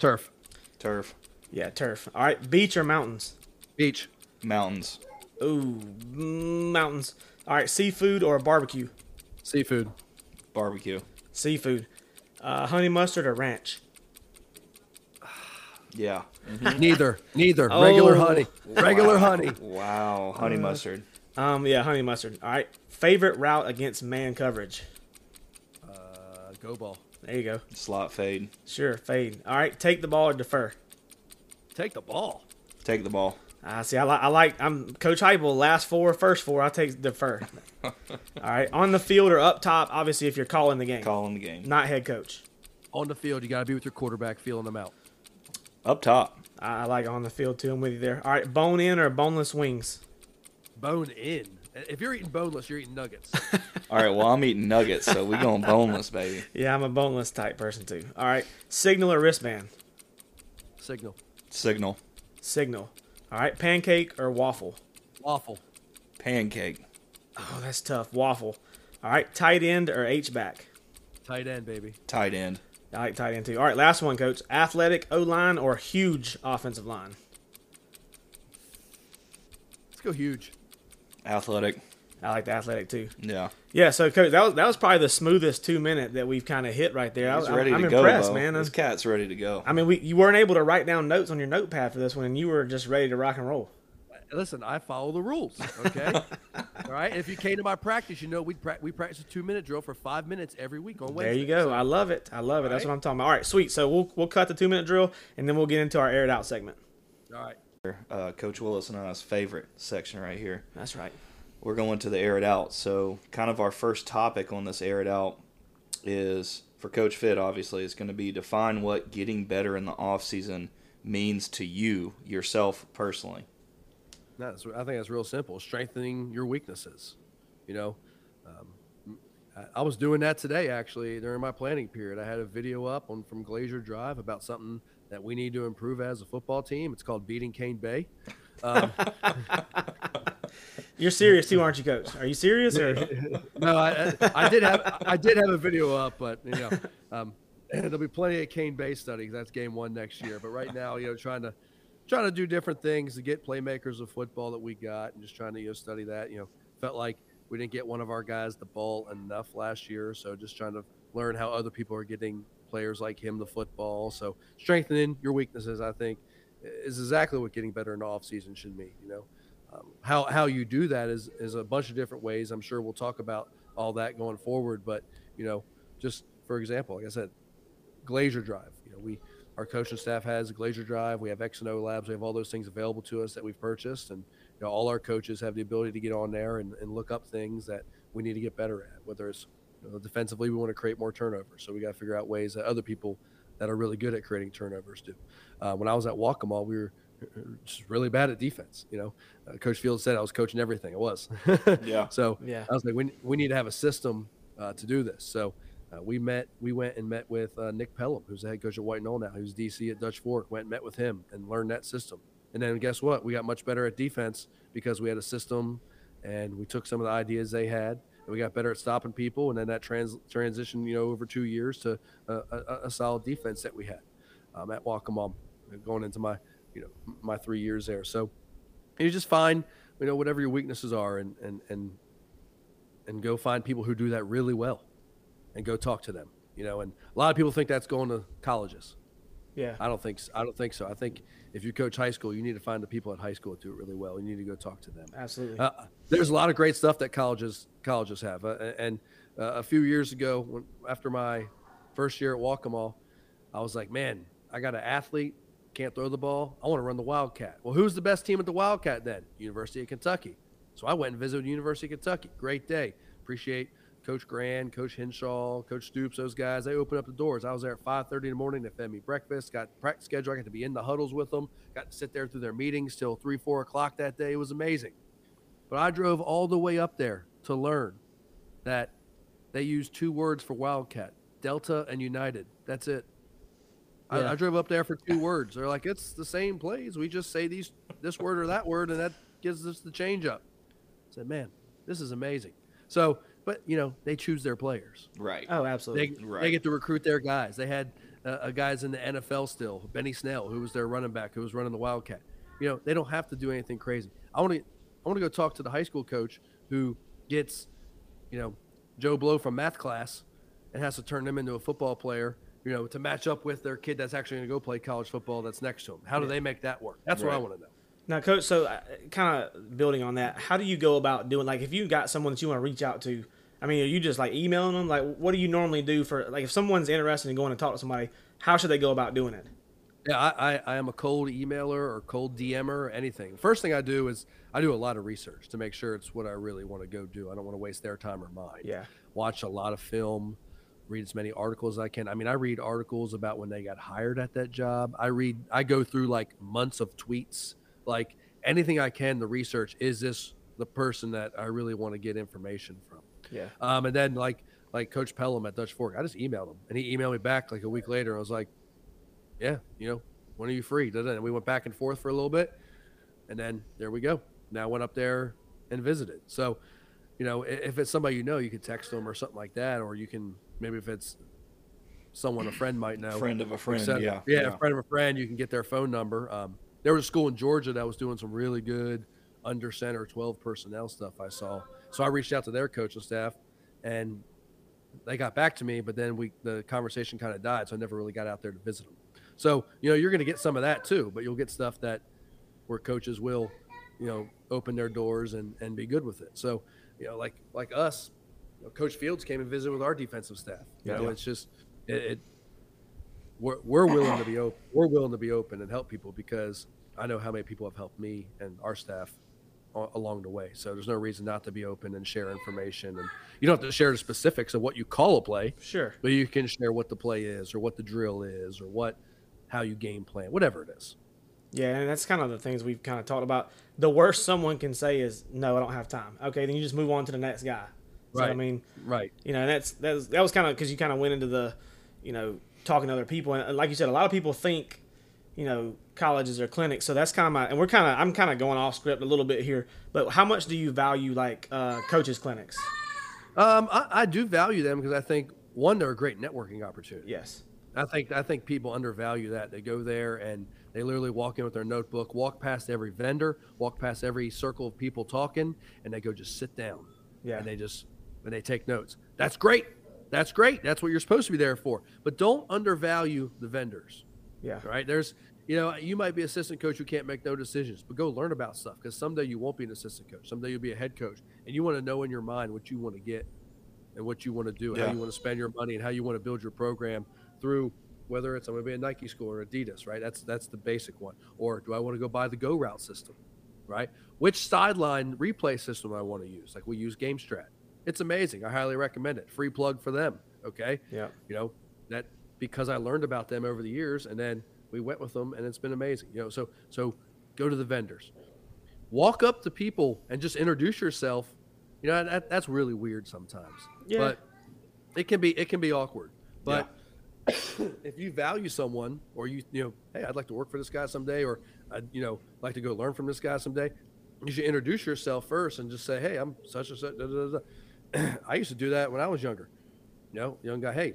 Turf. Turf. Yeah, turf. All right. Beach or mountains? Beach. Mountains. Ooh, mountains. All right, seafood or barbecue? Seafood. Barbecue. Seafood. Uh, honey mustard or ranch? Yeah. Mm-hmm. Neither. Neither. Oh, regular honey. Wow. Regular honey. Wow. Honey uh, mustard. Um. Yeah, honey mustard. All right. Favorite route against man coverage? Uh, go ball. There you go. Slot fade. Sure, fade. All right, take the ball or defer? Take the ball. Take the ball. I uh, see. I like. I like. I'm Coach Heupel. Last four, first four. I take defer. All right. On the field or up top? Obviously, if you're calling the game. Calling the game. Not head coach. On the field, you got to be with your quarterback, feeling them out. Up top. I, I like on the field too. I'm with you there. All right. Bone in or boneless wings? Bone in. If you're eating boneless, you're eating nuggets. All right. Well, I'm eating nuggets, so we going boneless, baby. Yeah, I'm a boneless type person too. All right. Signal or wristband? Signal. Signal. Signal. All right, pancake or waffle? Waffle. Pancake. Oh, that's tough. Waffle. All right, tight end or H-back? Tight end, baby. Tight end. I like tight end, too. All right, last one, Coach. Athletic O-line or huge offensive line? Let's go huge. Athletic. I like the athletic, too. Yeah. Yeah, so, Coach, that was that was probably the smoothest two-minute that we've kind of hit right there. He's I, ready I'm to impressed, go, man. This cat's ready to go. I mean, we you weren't able to write down notes on your notepad for this one, and you were just ready to rock and roll. Listen, I follow the rules, okay? All right? And if you came to my practice, you know we pra- we practice a two-minute drill for five minutes every week on Wednesday. There you go. So. I love it. I love it. All That's right? what I'm talking about. All right, sweet. So we'll we'll cut the two-minute drill, and then we'll get into our Air It Out segment. All right. Uh, Coach Willis and I's favorite section right here. That's right. We're going to the Air It Out. So kind of our first topic on this Air It Out is, for Coach Fit, obviously, it's going to be define what getting better in the offseason means to you, yourself personally. That's, I think that's real simple. Strengthening your weaknesses. You know, um, I, I was doing that today, actually, during my planning period. I had a video up on from Glacier Drive about something that we need to improve as a football team. It's called beating Cane Bay. Um, You're serious too, aren't you, Coach? Are you serious? Or? No, I, I did have I did have a video up, but you know, um, there'll be plenty of Cane Bay studies. That's game one next year. But right now, you know, trying to. Trying to do different things to get playmakers of football that we got, and just trying to you know, study that. You know, felt like we didn't get one of our guys the ball enough last year, so just trying to learn how other people are getting players like him the football. So strengthening your weaknesses, I think, is exactly what getting better in the offseason should mean. You know, um, how how you do that is is a bunch of different ways. I'm sure we'll talk about all that going forward, but you know, just for example, like I said, Glacier Drive. You know, we. Our coaching staff has Glacier Drive. We have X and O labs. We have all those things available to us that we've purchased. And you know, all our coaches have the ability to get on there and, and look up things that we need to get better at, whether it's you know, defensively, we want to create more turnovers. So we got to figure out ways that other people that are really good at creating turnovers do. Uh, when I was at Waccamaw, we were just really bad at defense. You know, uh, Coach Fields said I was coaching everything. I was. yeah. So yeah. I was like, we, we need to have a system uh, to do this. So Uh, we met. We went and met with uh, Nick Pelham, who's the head coach at White Knoll now, who's D C at Dutch Fork. Went and met with him and learned that system. And then guess what? We got much better at defense because we had a system, and we took some of the ideas they had, and we got better at stopping people. And then that trans transition, you know, over two years to uh, a, a solid defense that we had um, at Waccamaw, going into my, you know, my three years there. So you just find, you know, whatever your weaknesses are, and and and and go find people who do that really well. And go talk to them, you know. And a lot of people think that's going to colleges. Yeah, I don't think I don't think so. I think if you coach high school, you need to find the people at high school that do it really well. You need to go talk to them. Absolutely. Uh, there's a lot of great stuff that colleges colleges have. Uh, and uh, a few years ago, when, after my first year at Waccamaw, I was like, man, I got an athlete, can't throw the ball. I want to run the Wildcat. Well, who's the best team at the Wildcat then? University of Kentucky. So I went and visited University of Kentucky. Great day. Appreciate. Coach Grand, Coach Henshaw, Coach Stoops, those guys, they opened up the doors. I was there at five thirty in the morning. They fed me breakfast, got practice schedule. I got to be in the huddles with them, got to sit there through their meetings till three, four o'clock that day. It was amazing. But I drove all the way up there to learn that they use two words for Wildcat, Delta and United. That's it. Yeah. I, I drove up there for two words. They're like, it's the same plays. We just say these this word or that word, and that gives us the change up. I said, man, this is amazing. So – but, you know, they choose their players. Right. Oh, absolutely. They, right. they get to recruit their guys. They had uh, guys in the N F L still, Benny Snell, who was their running back, who was running the Wildcat. You know, they don't have to do anything crazy. I want to I want to go talk to the high school coach who gets, you know, Joe Blow from math class and has to turn them into a football player, you know, to match up with their kid that's actually going to go play college football that's next to him. How do yeah. they make that work? That's right. what I want to know. Now, Coach, so uh, kind of building on that, how do you go about doing, like, if you got someone that you want to reach out to, I mean, are you just, like, emailing them? Like, what do you normally do for, like, if someone's interested in going and talk to somebody, how should they go about doing it? Yeah, I, I, I am a cold emailer or cold D M-er or anything. First thing I do is I do a lot of research to make sure it's what I really want to go do. I don't want to waste their time or mine. Yeah. Watch a lot of film, read as many articles as I can. I mean, I read articles about when they got hired at that job. I read, I go through, like, months of tweets, like, anything I can to research. Is this the person that I really want to get information from? Yeah. Um, and then like like Coach Pelham at Dutch Fork, I just emailed him, and he emailed me back like a week later. I was like, yeah, you know, when are you free? And we went back and forth for a little bit, and then there we go. Now I went up there and visited. So you know, if it's somebody you know, you could text them or something like that, or you can, maybe if it's someone a friend might know, friend of a friend, except, yeah, yeah, yeah, a friend of a friend, you can get their phone number. Um, there was a school in Georgia that was doing some really good under center twelve personnel stuff I saw, so I reached out to their coaching staff, and they got back to me, but then we the conversation kind of died, so I never really got out there to visit them. So, you know, you're going to get some of that too, but you'll get stuff that where coaches will, you know, open their doors and, and be good with it. So, you know, like like us, you know, Coach Fields came and visited with our defensive staff. You yeah, know, yeah. It's just it, it we're, we're willing to be open. We're willing to be open and help people, because I know how many people have helped me and our staff along the way. So there's no reason not to be open and share information. And you don't have to share the specifics of what you call a play. Sure. But you can share what the play is, or what the drill is, or what how you game plan, whatever it is. Yeah, and that's kind of the things we've kind of talked about. The worst someone can say is, no, I don't have time. Okay, then you just move on to the next guy. So, right. I mean, right. You know, that's, that's that was kind of because you kind of went into the, you know, talking to other people. And like you said, a lot of people think, you know, colleges or clinics. So that's kind of my, and we're kind of, I'm kind of going off script a little bit here, but how much do you value like uh, coaches' clinics? Um, I, I do value them because I think, one, they're a great networking opportunity. Yes. I think I think people undervalue that. They go there and they literally walk in with their notebook, walk past every vendor, walk past every circle of people talking, and they go just sit down. Yeah. And they just and they take notes. That's great. That's great. That's what you're supposed to be there for. But don't undervalue the vendors. Yeah. Right? There's you know, you might be an assistant coach who can't make no decisions, but go learn about stuff, because someday you won't be an assistant coach. Someday you'll be a head coach, and you want to know in your mind what you want to get and what you want to do, and yeah. how you want to spend your money and how you want to build your program. Through whether it's I'm going to be a Nike school or Adidas, right? That's that's the basic one. Or do I want to go buy the go route system, right? Which sideline replay system I want to use? Like we use GameStrat. It's amazing. I highly recommend it. Free plug for them. Okay. Yeah. You know that because I learned about them over the years, and then we went with them, and it's been amazing. You know, so so go to the vendors, walk up to people, and just introduce yourself. You know that, that's really weird sometimes. Yeah. But it can be it can be awkward, but. Yeah. If you value someone, or you you know, hey, I'd like to work for this guy someday, or I'd you know like to go learn from this guy someday, you should introduce yourself first and just say, hey, I'm such and such. Da, da, da. I used to do that when I was younger. You know, young guy, hey,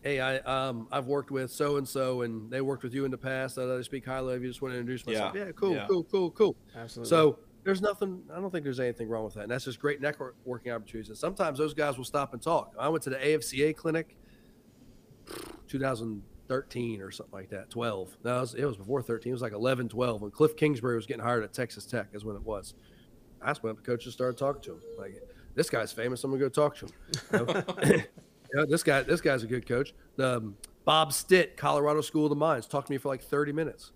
hey, I um I've worked with so and so, and they worked with you in the past. I, I speak highly of you. Just want to introduce myself. Yeah, yeah cool, yeah. cool, cool, cool. Absolutely. So there's nothing. I don't think there's anything wrong with that. And that's just great networking opportunities. And sometimes those guys will stop and talk. I went to the A F C A clinic. two thousand thirteen or something like that, twelve. No, it was, it was before thirteen. It was like eleven, twelve. When Cliff Kingsbury was getting hired at Texas Tech is when it was. I just went up to coaches and started talking to him. Like, this guy's famous. I'm going to go talk to him. You know? You know, this guy, this guy's a good coach. Um, Bob Stitt, Colorado School of the Mines, talked to me for like thirty minutes.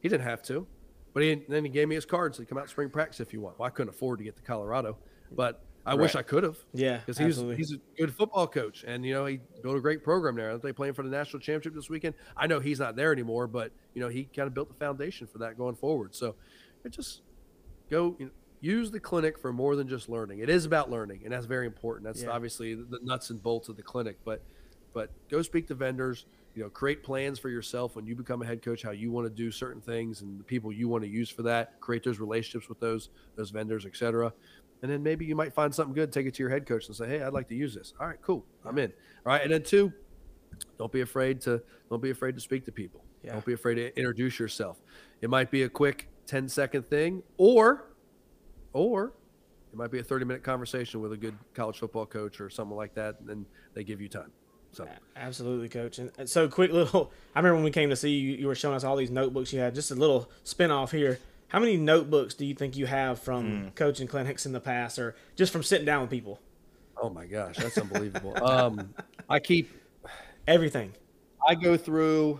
He didn't have to. But he, then he gave me his card and said, come out spring practice if you want. Well, I couldn't afford to get to Colorado. But I right. wish I could have. Yeah, because he's he's a good football coach, and you know he built a great program there. Aren't they playing for the national championship this weekend? I know he's not there anymore, but you know he kind of built the foundation for that going forward. So, it just go you know, use the clinic for more than just learning. It is about learning, and that's very important. That's yeah. obviously the nuts and bolts of the clinic, but but go speak to vendors. You know, create plans for yourself when you become a head coach, how you want to do certain things, and the people you want to use for that. Create those relationships with those those vendors, et cetera. And then maybe you might find something good, take it to your head coach and say, hey, I'd like to use this. All right, cool. I'm in. All right. And then two, don't be afraid to, don't be afraid to speak to people. Yeah. Don't be afraid to introduce yourself. It might be a quick ten second thing, or, or it might be a thirty minute conversation with a good college football coach or someone like that. And then they give you time. So absolutely, Coach. And so quick little, I remember when we came to see you, you were showing us all these notebooks you had, just a little spin off here. How many notebooks do you think you have from mm. coaching clinics in the past, or just from sitting down with people? Oh my gosh, that's unbelievable. um, I keep everything. I go through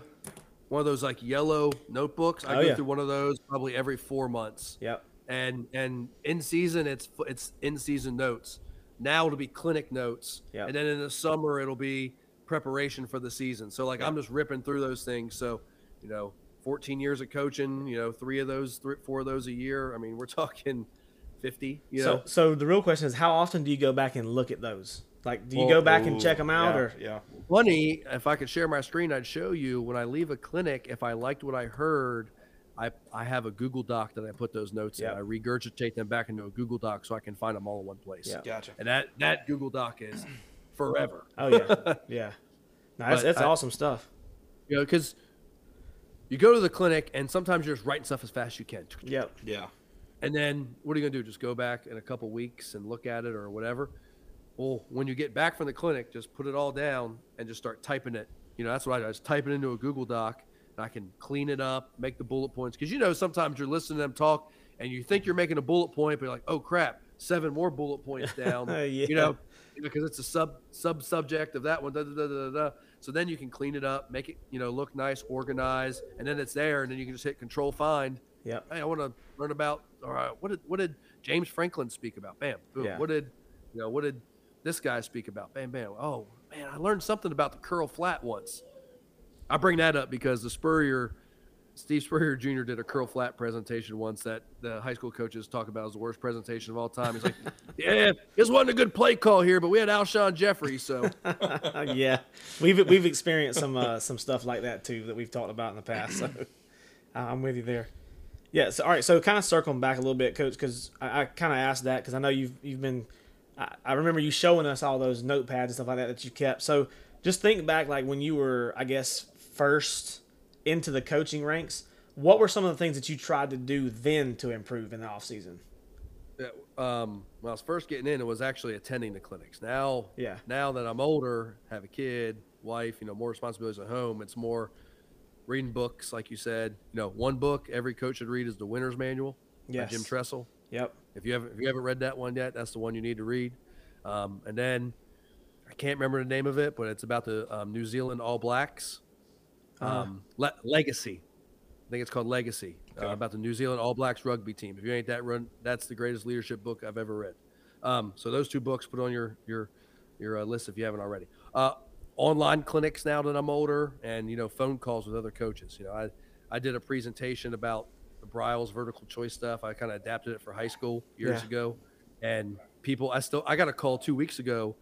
one of those like yellow notebooks. I oh, go yeah. through one of those probably every four months. Yep. And and in season, it's it's in season notes. Now it'll be clinic notes, yep. and then in the summer it'll be preparation for the season. So like yep. I'm just ripping through those things. So you know. fourteen years of coaching, you know, three of those, three, four of those a year. I mean, we're talking fifty, you know. So, so the real question is, how often do you go back and look at those? Like, do you well, go back ooh, and check them out? Yeah, or yeah. Funny, if I could share my screen, I'd show you when I leave a clinic, if I liked what I heard, I, I have a Google Doc that I put those notes yep. in. I regurgitate them back into a Google Doc so I can find them all in one place. Yeah. Gotcha. And that, that Google Doc is forever. Oh, yeah. Yeah. No, that's that's I, awesome stuff. You know, because you go to the clinic and sometimes you're just writing stuff as fast as you can. Yeah. Yeah. And then what are you going to do? Just go back in a couple weeks and look at it or whatever? Well, when you get back from the clinic, just put it all down and just start typing it. You know, that's what I do. I just type it into a Google Doc. I can clean it up, make the bullet points. Because, you know, sometimes you're listening to them talk and you think you're making a bullet point, but you're like, oh, crap, seven more bullet points down, yeah. you know, because it's a sub, sub subject of that one. Da, da, da, da, da. So then you can clean it up, make it, you know, look nice, organized, and then it's there. And then you can just hit control find. Yeah. Hey, I want to learn about, all right, what did, what did James Franklin speak about? Bam. Boom. Yeah. What did, you know, what did this guy speak about? Bam, bam. Oh, man, I learned something about the curl flat once. I bring that up because the Spurrier, Steve Spurrier Junior did a curl flat presentation once that the high school coaches talk about as the worst presentation of all time. He's like, yeah, this wasn't a good play call here, but we had Alshon Jeffrey, so. yeah, we've we've experienced some uh, some stuff like that too that we've talked about in the past, so I'm with you there. Yeah, so all right, so kind of circling back a little bit, Coach, because I, I kind of asked that because I know you've, you've been – I remember you showing us all those notepads and stuff like that that you kept. So just think back like when you were, I guess, – first into the coaching ranks, what were some of the things that you tried to do then to improve in the offseason? Yeah, um, when I was first getting in, it was actually attending the clinics. Now, yeah. now that I'm older, have a kid, wife, you know, more responsibilities at home, it's more reading books, like you said. You know, one book every coach should read is The Winner's Manual yes. by Jim Tressel. Yep. If you haven't if you haven't read that one yet, that's the one you need to read. Um, and then I can't remember the name of it, but it's about the um, New Zealand All Blacks. Um, Le- Legacy, I think it's called Legacy, okay. uh, about the New Zealand All Blacks rugby team. If you ain't that run, that's the greatest leadership book I've ever read. Um, so those two books, put on your your your uh, list if you haven't already. Uh, online clinics now that I'm older, and you know phone calls with other coaches. You know, I I did a presentation about the Briles vertical choice stuff. I kind of adapted it for high school years yeah. ago, and people, I still I got a call two weeks ago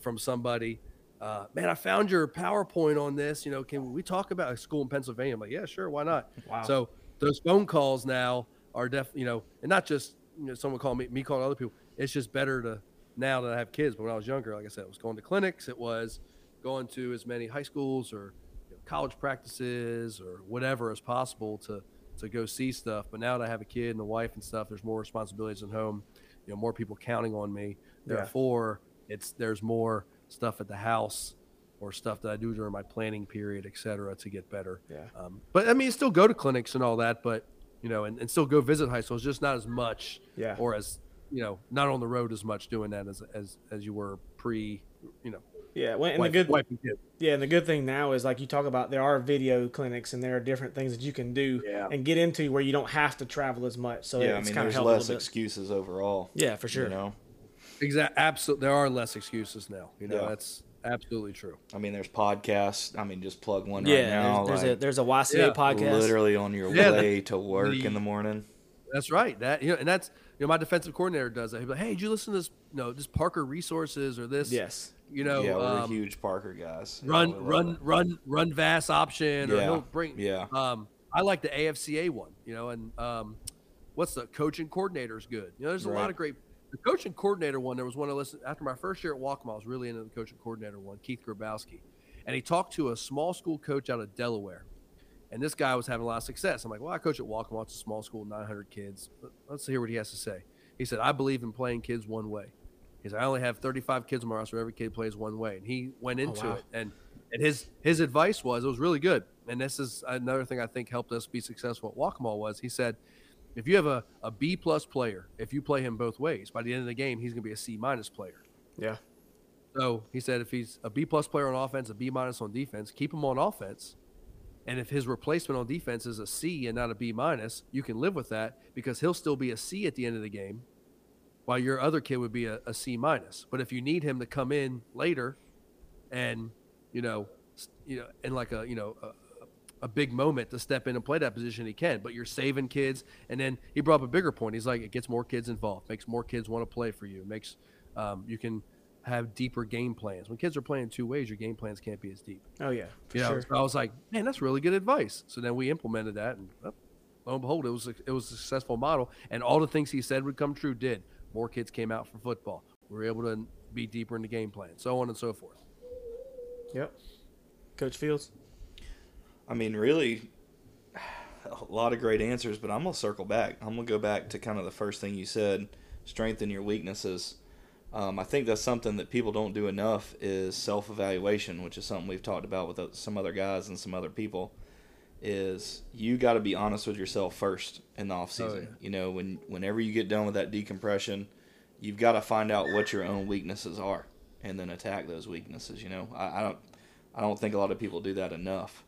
from somebody. Uh, man, I found your PowerPoint on this. You know, can we talk about a school in Pennsylvania? I'm like, yeah, sure, why not? Wow. So those phone calls now are definitely, you know, and not just you know someone calling me, me calling other people. It's just better to now that I have kids. But when I was younger, like I said, it was going to clinics. It was going to as many high schools or you know, college practices or whatever as possible to to go see stuff. But now that I have a kid and a wife and stuff, there's more responsibilities at home. You know, more people counting on me. Therefore, yeah. it's there's more. Stuff at the house or stuff that I do during my planning period, et cetera, to get better. Yeah. Um, but I mean, still go to clinics and all that, but you know, and, and still go visit high schools, just not as much yeah. or as, you know, not on the road as much doing that as, as, as you were pre, you know, yeah. Well, and wife, the good, yeah. And the good thing now is like you talk about, there are video clinics and there are different things that you can do yeah. and get into where you don't have to travel as much. So yeah, it's I mean, kind there's of less excuses overall. Yeah, for sure. You know? Exactly. Absolutely. There are less excuses now. You know, yeah. that's absolutely true. I mean, there's podcasts. I mean, just plug one yeah, right now. There's, there's, like, a, there's a Y C A yeah. podcast. Literally on your yeah, way that, to work the, in the morning. That's right. That you know, and that's you know, my defensive coordinator does that. He'll be like, hey, did you listen to this? You know, this Parker Resources or this? Yes. You know, yeah, we're um, huge Parker guys. Run, yeah, run, run, run, run, Vast option. Or yeah. he'll bring. Yeah. Um, I like the A F C A one. You know, and um, what's the coaching coordinator's good? You know, there's a right. lot of great. The coaching coordinator one, there was one I listened after my first year at Waccamaw. I was really into the coaching coordinator one, Keith Grabowski. And he talked to a small school coach out of Delaware. And this guy was having a lot of success. I'm like, well, I coach at Waccamaw. It's a small school, nine hundred kids. Let's hear what he has to say. He said, I believe in playing kids one way. He said, I only have thirty-five kids on my roster. Every kid plays one way. And he went into oh, wow. it. And, and his, his advice was, it was really good. And this is another thing I think helped us be successful at Waccamaw was he said, if you have a, a B-plus player, if you play him both ways, by the end of the game, he's going to be a C-minus player. Yeah. So he said if he's a B-plus player on offense, a B-minus on defense, keep him on offense. And if his replacement on defense is a C and not a B-minus, you can live with that because he'll still be a C at the end of the game while your other kid would be a, a C-minus. But if you need him to come in later and, you know, you know, in like a, you know, a, a big moment to step in and play that position he can, but you're saving kids. And then he brought up a bigger point. He's like, it gets more kids involved, makes more kids want to play for you, makes um, you can have deeper game plans. When kids are playing two ways, your game plans can't be as deep. Oh yeah, for you sure. know, so I was like, man, that's really good advice. So then we implemented that and oh, lo and behold, it was a, it was a successful model, and all the things he said would come true did. More kids came out for football. We were able to be deeper in the game plan, so on and so forth. Yep. Coach Fields? I mean, really, a lot of great answers, but I'm going to circle back. I'm going to go back to kind of the first thing you said, strengthen your weaknesses. Um, I think that's something that people don't do enough is self-evaluation, which is something we've talked about with some other guys and some other people, is you got to be honest with yourself first in the offseason. Oh, yeah. You know, when whenever you get done with that decompression, you've got to find out what your own weaknesses are and then attack those weaknesses, you know. I, I don't I don't think a lot of people do that enough.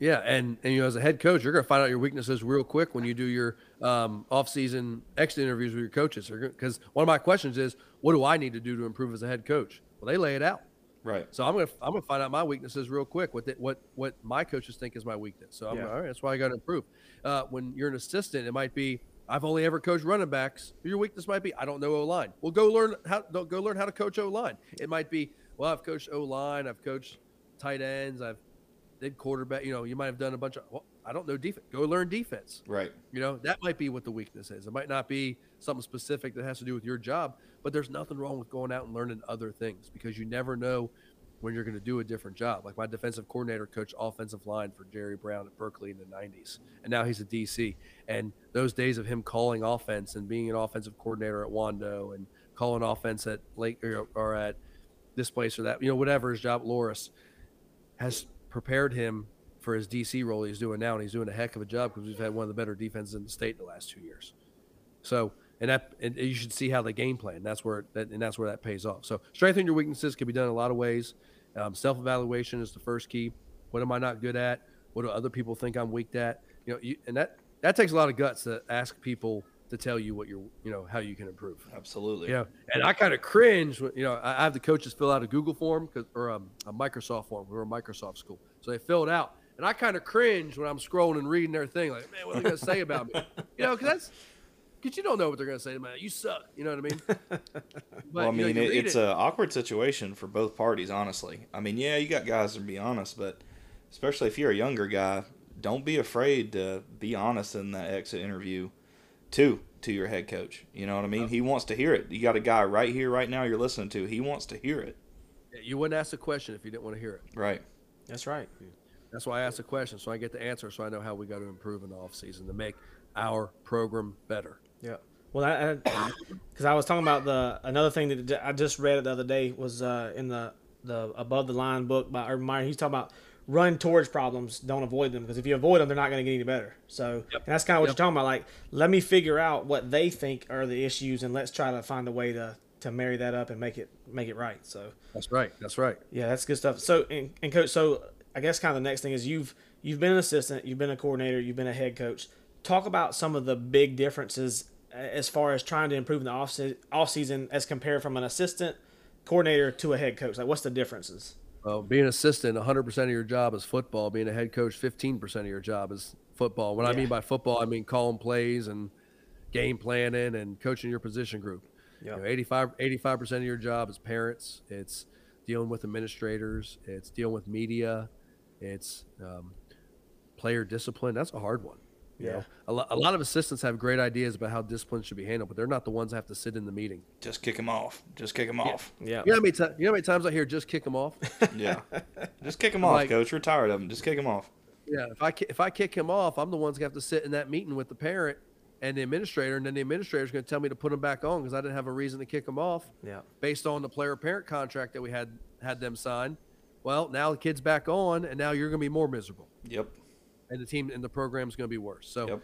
Yeah, and, and you know, as a head coach, you're going to find out your weaknesses real quick when you do your um, off-season exit interviews with your coaches. Because one of my questions is, what do I need to do to improve as a head coach? Well, they lay it out. Right. So I'm going to I'm going to find out my weaknesses real quick, what the, what what my coaches think is my weakness. So I'm yeah. like, all right, that's why I got to improve. Uh, when you're an assistant, it might be, I've only ever coached running backs. Your weakness might be, I don't know O-line. Well, go learn how go learn how to coach O-line. It might be, well, I've coached O-line, I've coached tight ends, I've did quarterback, you know, you might have done a bunch of, well, I don't know defense. Go learn defense. Right. You know, that might be what the weakness is. It might not be something specific that has to do with your job, but there's nothing wrong with going out and learning other things because you never know when you're going to do a different job. Like my defensive coordinator coached offensive line for Jerry Brown at Berkeley in the nineties, and now he's a D C. And those days of him calling offense and being an offensive coordinator at Wando and calling offense at Lake or, or at this place or that, you know, whatever his job, Loris, has prepared him for his D C role he's doing now, and he's doing a heck of a job because we've had one of the better defenses in the state in the last two years. So, and that, and you should see how they game plan. That's where that, and that's where that pays off. So, strengthening your weaknesses can be done in a lot of ways. Um, self-evaluation is the first key. What am I not good at? What do other people think I'm weak at? You know, you, and that that takes a lot of guts to ask people to tell you what you're, you know, how you can improve. Absolutely. Yeah. You know, and I kind of cringe when, you know, I have the coaches fill out a Google form cause, or um, a Microsoft form. We were a Microsoft school. So they fill it out. And I kind of cringe when I'm scrolling and reading their thing. Like, man, what are they going to say about me? You know, cause that's, cause you don't know what they're going to say about you. You suck. You know what I mean? But, well, I mean, you know, you it's it. an awkward situation for both parties, honestly. I mean, yeah, you got guys to be honest, but especially if you're a younger guy, don't be afraid to be honest in that exit interview to to your head coach. You know what I mean? Okay. He wants to hear it. You got a guy right here, right now you're listening to. He wants to hear it. Yeah, you wouldn't ask a question if you didn't want to hear it. Right. That's right. That's why I asked the question, so I get the answer, so I know how we got to improve in the offseason to make our program better. Yeah. Well, I, because I, I was talking about the another thing that I just read the other day was uh, in the, the Above the Line book by Urban Meyer. He's talking about run towards problems, don't avoid them, because if you avoid them, they're not going to get any better. So yep. and that's kind of what yep. you're talking about. Like, let me figure out what they think are the issues, and let's try to find a way to, to marry that up and make it make it right. So that's right. That's right. Yeah, that's good stuff. So and, and coach, so I guess kind of the next thing is you've you've been an assistant, you've been a coordinator, you've been a head coach. Talk about some of the big differences as far as trying to improve in the off se- off season as compared from an assistant coordinator to a head coach. Like, what's the differences? Well, being an assistant, one hundred percent of your job is football. Being a head coach, fifteen percent of your job is football. What yeah. I mean by football, I mean calling plays and game planning and coaching your position group. Yeah. You know, eighty-five, eighty-five percent of your job is parents. It's dealing with administrators. It's dealing with media. It's um, player discipline. That's a hard one. You yeah. know, a, lo- a lot of assistants have great ideas about how discipline should be handled, but they're not the ones that have to sit in the meeting. Just kick them off. Just kick them yeah. off. Yeah. You know, how many t- you know how many times I hear just kick them off? Yeah. Just kick them off, like, coach. We're tired of them. Just kick them off. Yeah. If I, ki- if I kick him off, I'm the ones that have to sit in that meeting with the parent and the administrator, and then the administrator's going to tell me to put him back on because I didn't have a reason to kick him off. Yeah. Based on the player-parent contract that we had had them sign. Well, now the kid's back on, and now you're going to be more miserable. Yep. And the team and the program's going to be worse. So yep.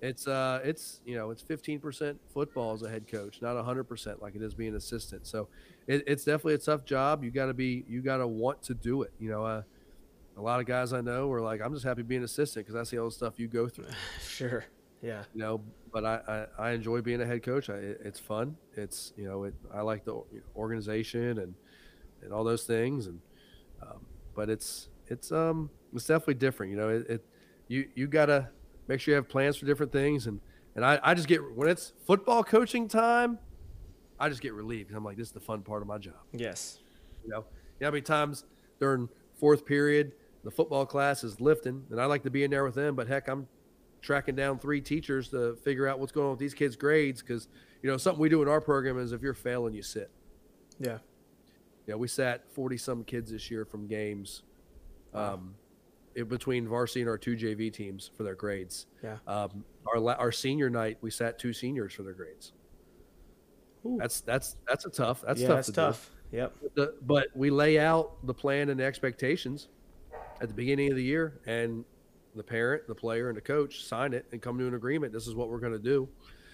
it's, uh, it's, you know, it's fifteen percent football as a head coach, not one hundred percent like it is being an assistant. So it, it's definitely a tough job. You got to be, you got to want to do it. You know, uh, a lot of guys I know are like, I'm just happy being an assistant because I see all the stuff you go through. Sure. Yeah. You know, but I, I, I enjoy being a head coach. I, it, it's fun. It's, you know, it, I like the organization and, and all those things. And, um, but it's, it's, um, it's definitely different. You know, it, it You you gotta make sure you have plans for different things, and and I, I just get when it's football coaching time, I just get relieved. I'm like, this is the fun part of my job. Yes, you know, you know how many times during fourth period the football class is lifting, and I like to be in there with them, but heck, I'm tracking down three teachers to figure out what's going on with these kids' grades. Because, you know, something we do in our program is if you're failing, you sit. Yeah. Yeah, we sat forty-some kids this year from games um, in between varsity and our two J V teams for their grades. Yeah. Um, our la- our senior night, we sat two seniors for their grades. Ooh. That's that's that's a tough. That's yeah, tough. That's to tough. Do. Yep. The, but we lay out the plan and the expectations at the beginning of the year, and the parent, the player, and the coach sign it and come to an agreement. This is what we're going to do.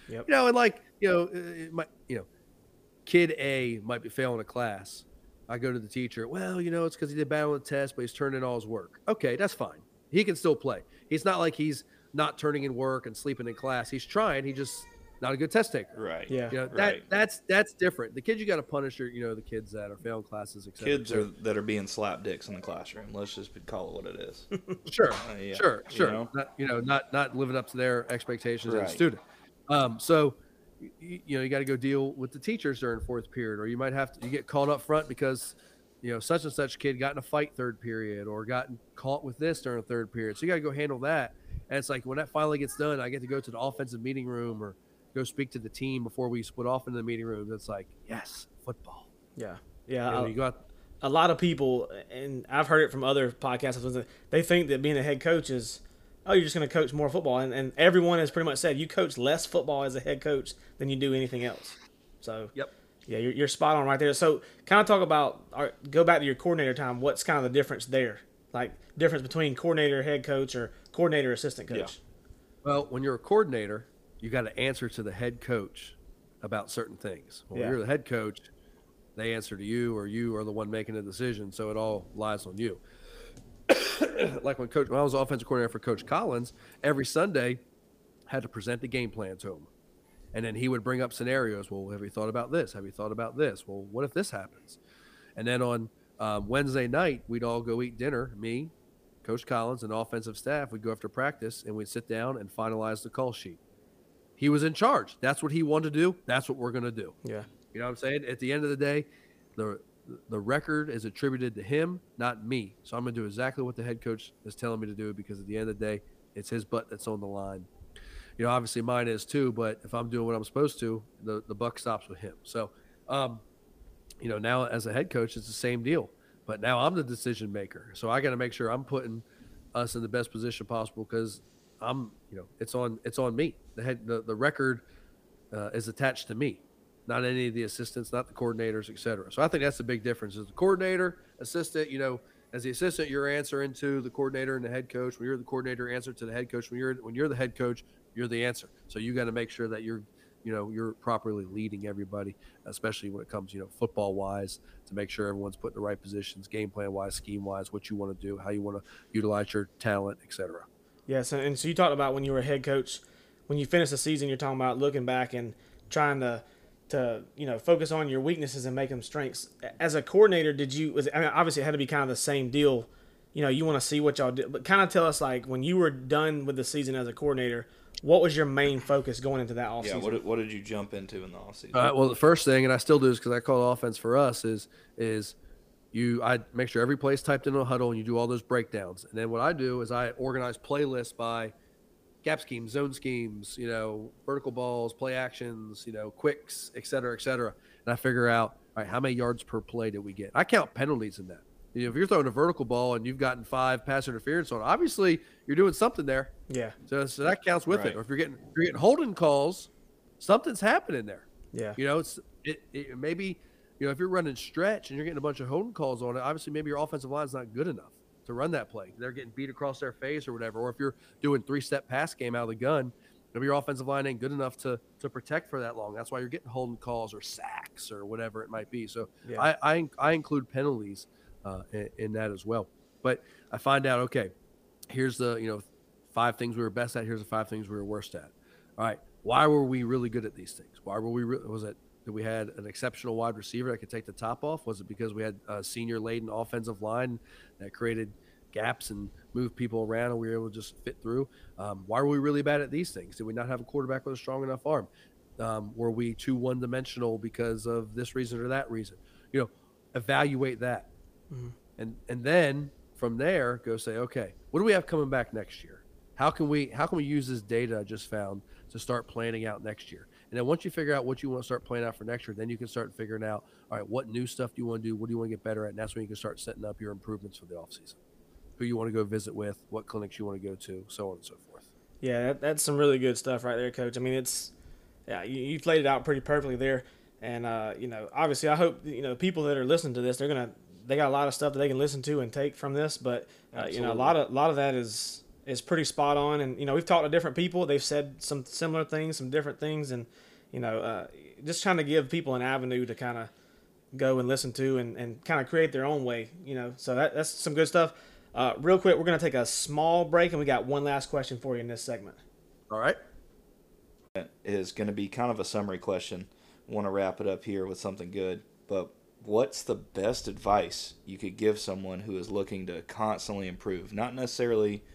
Yep. You know, and like you know, it might, you know, kid A might be failing a class. I go to the teacher, well, you know, it's because he did bad on the test, but he's turned in all his work. Okay, that's fine. He can still play. It's not like he's not turning in work and sleeping in class. He's trying. He's just not a good test taker. Right. Yeah. You know, that, right. That's that's different. The kids you got to punish are, you know, the kids that are failing classes, et cetera. Kids are, that are being slap dicks in the classroom. Let's just call it what it is. Sure. Uh, yeah. Sure. Sure. You know? Not, you know, not not living up to their expectations right. as a student. Um, so – You, you know, you got to go deal with the teachers during fourth period, or you might have to, you get called up front because, you know, such and such kid got in a fight third period or gotten caught with this during third period. So you got to go handle that. And it's like, when that finally gets done, I get to go to the offensive meeting room or go speak to the team before we split off into the meeting room. It's like, yes, football. Yeah. Yeah. You know, you got a lot of people, and I've heard it from other podcasts, they think that being a head coach is, oh, you're just going to coach more football. And, and everyone has pretty much said you coach less football as a head coach than you do anything else. So, yep. yeah, you're, you're spot on right there. So kind of talk about or go back to your coordinator time. What's kind of the difference there? Like difference between coordinator, head coach, or coordinator, assistant coach? Yeah. Well, when you're a coordinator, you got to answer to the head coach about certain things. When yeah. you're the head coach, they answer to you, or you are the one making the decision, so it all lies on you. Like when coach, when I was offensive coordinator for Coach Collins, every Sunday had to present the game plan to him. And then he would bring up scenarios. Well, have you thought about this? Have you thought about this? Well, what if this happens? And then on um, Wednesday night, we'd all go eat dinner. Me, Coach Collins, and offensive staff, we'd go after practice and we'd sit down and finalize the call sheet. He was in charge. That's what he wanted to do. That's what we're going to do. Yeah. You know what I'm saying? At the end of the day, the The record is attributed to him, not me. So I'm going to do exactly what the head coach is telling me to do, because at the end of the day, it's his butt that's on the line. You know, obviously mine is too, but if I'm doing what I'm supposed to, the, the buck stops with him. So, um, you know, now as a head coach, it's the same deal. But now I'm the decision maker. So I got to make sure I'm putting us in the best position possible, because I'm, you know, it's on it's on me. The head, the, the record uh, is attached to me. Not any of the assistants, not the coordinators, et cetera. So I think that's the big difference is the coordinator, assistant, you know, as the assistant, you're answering to the coordinator and the head coach. When you're the coordinator, answer to the head coach. When you're when you're the head coach, you're the answer. So you got to make sure that you're, you know, you're properly leading everybody, especially when it comes, you know, football wise, to make sure everyone's put in the right positions, game plan wise, scheme wise, what you want to do, how you want to utilize your talent, et cetera. Yes. And so you talked about when you were a head coach, when you finish the season, you're talking about looking back and trying to, to, you know, focus on your weaknesses and make them strengths. As a coordinator, did you, was, I mean, obviously it had to be kind of the same deal. You know, you want to see what y'all do, but kind of tell us, like, when you were done with the season as a coordinator, what was your main focus going into that offseason? Yeah, what, what did you jump into in the offseason? Uh, well, the first thing, and I still do this because I call it offense for us, is is you, I make sure every play's typed into a huddle and you do all those breakdowns. And then what I do is I organize playlists by gap schemes, zone schemes, you know, vertical balls, play actions, you know, quicks, et cetera, et cetera. And I figure out, all right, how many yards per play did we get? I count penalties in that. You know, if you're throwing a vertical ball and you've gotten five pass interference on it, obviously you're doing something there. Yeah. So, so that counts with right. it. Or if you're getting if you're getting holding calls, something's happening there. Yeah. You know, it's it, it maybe, you know, if you're running stretch and you're getting a bunch of holding calls on it, obviously maybe your offensive line's not good enough to run that play. They're getting beat across their face or whatever. Or if you're doing three-step pass game out of the gun, maybe your offensive line ain't good enough to to protect for that long. That's why you're getting holding calls or sacks or whatever it might be. So yeah. I, I I include penalties uh, in, in that as well. But I find out, okay, here's the, you know, five things we were best at. Here's the five things we were worst at. All right, why were we really good at these things? Why were we re- – was it that we had an exceptional wide receiver that could take the top off? Was it because we had a senior-laden offensive line that created gaps and moved people around and we were able to just fit through? Um, why were we really bad at these things? Did we not have a quarterback with a strong enough arm? Um, were we too one-dimensional because of this reason or that reason? You know, evaluate that. Mm-hmm. And, and then from there, go say, okay, what do we have coming back next year? How can we how can we use this data I just found to start planning out next year? And then once you figure out what you want to start planning out for next year, then you can start figuring out, all right, what new stuff do you want to do? What do you want to get better at? And that's when you can start setting up your improvements for the offseason. Who you want to go visit with, what clinics you want to go to, so on and so forth. Yeah, that, that's some really good stuff right there, Coach. I mean, it's yeah, you, you laid it out pretty perfectly there. And, uh, you know, obviously I hope, you know, people that are listening to this, they're going to – they got a lot of stuff that they can listen to and take from this. But, uh, you know, a lot of a lot of that is – is pretty spot on. And, you know, we've talked to different people. They've said some similar things, some different things. And, you know, uh, just trying to give people an avenue to kind of go and listen to and, and kind of create their own way, you know. So that, that's some good stuff. Uh, real quick, we're going to take a small break, and we got one last question for you in this segment. All right. It is going to be kind of a summary question. I want to wrap it up here with something good. But what's the best advice you could give someone who is looking to constantly improve? Not necessarily –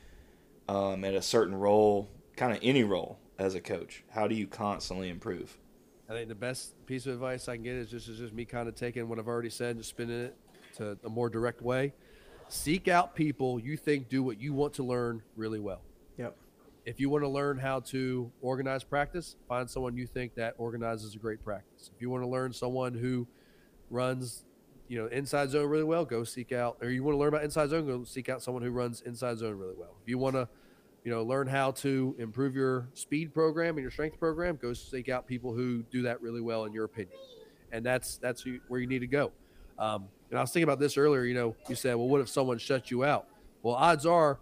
Um, at a certain role, kind of any role as a coach? How do you constantly improve? I think the best piece of advice I can get is just, is just me kind of taking what I've already said and spinning it to a more direct way. Seek out people you think do what you want to learn really well. Yep. If you want to learn how to organize practice, find someone you think that organizes a great practice. If you want to learn someone who runs, you know, inside zone really well, go seek out, or you want to learn about inside zone, go seek out someone who runs inside zone really well. If you want to, you know, learn how to improve your speed program and your strength program, go seek out people who do that really well in your opinion. And that's, that's who, where you need to go. Um, and I was thinking about this earlier, you know, you said, well, what if someone shuts you out? Well, odds are,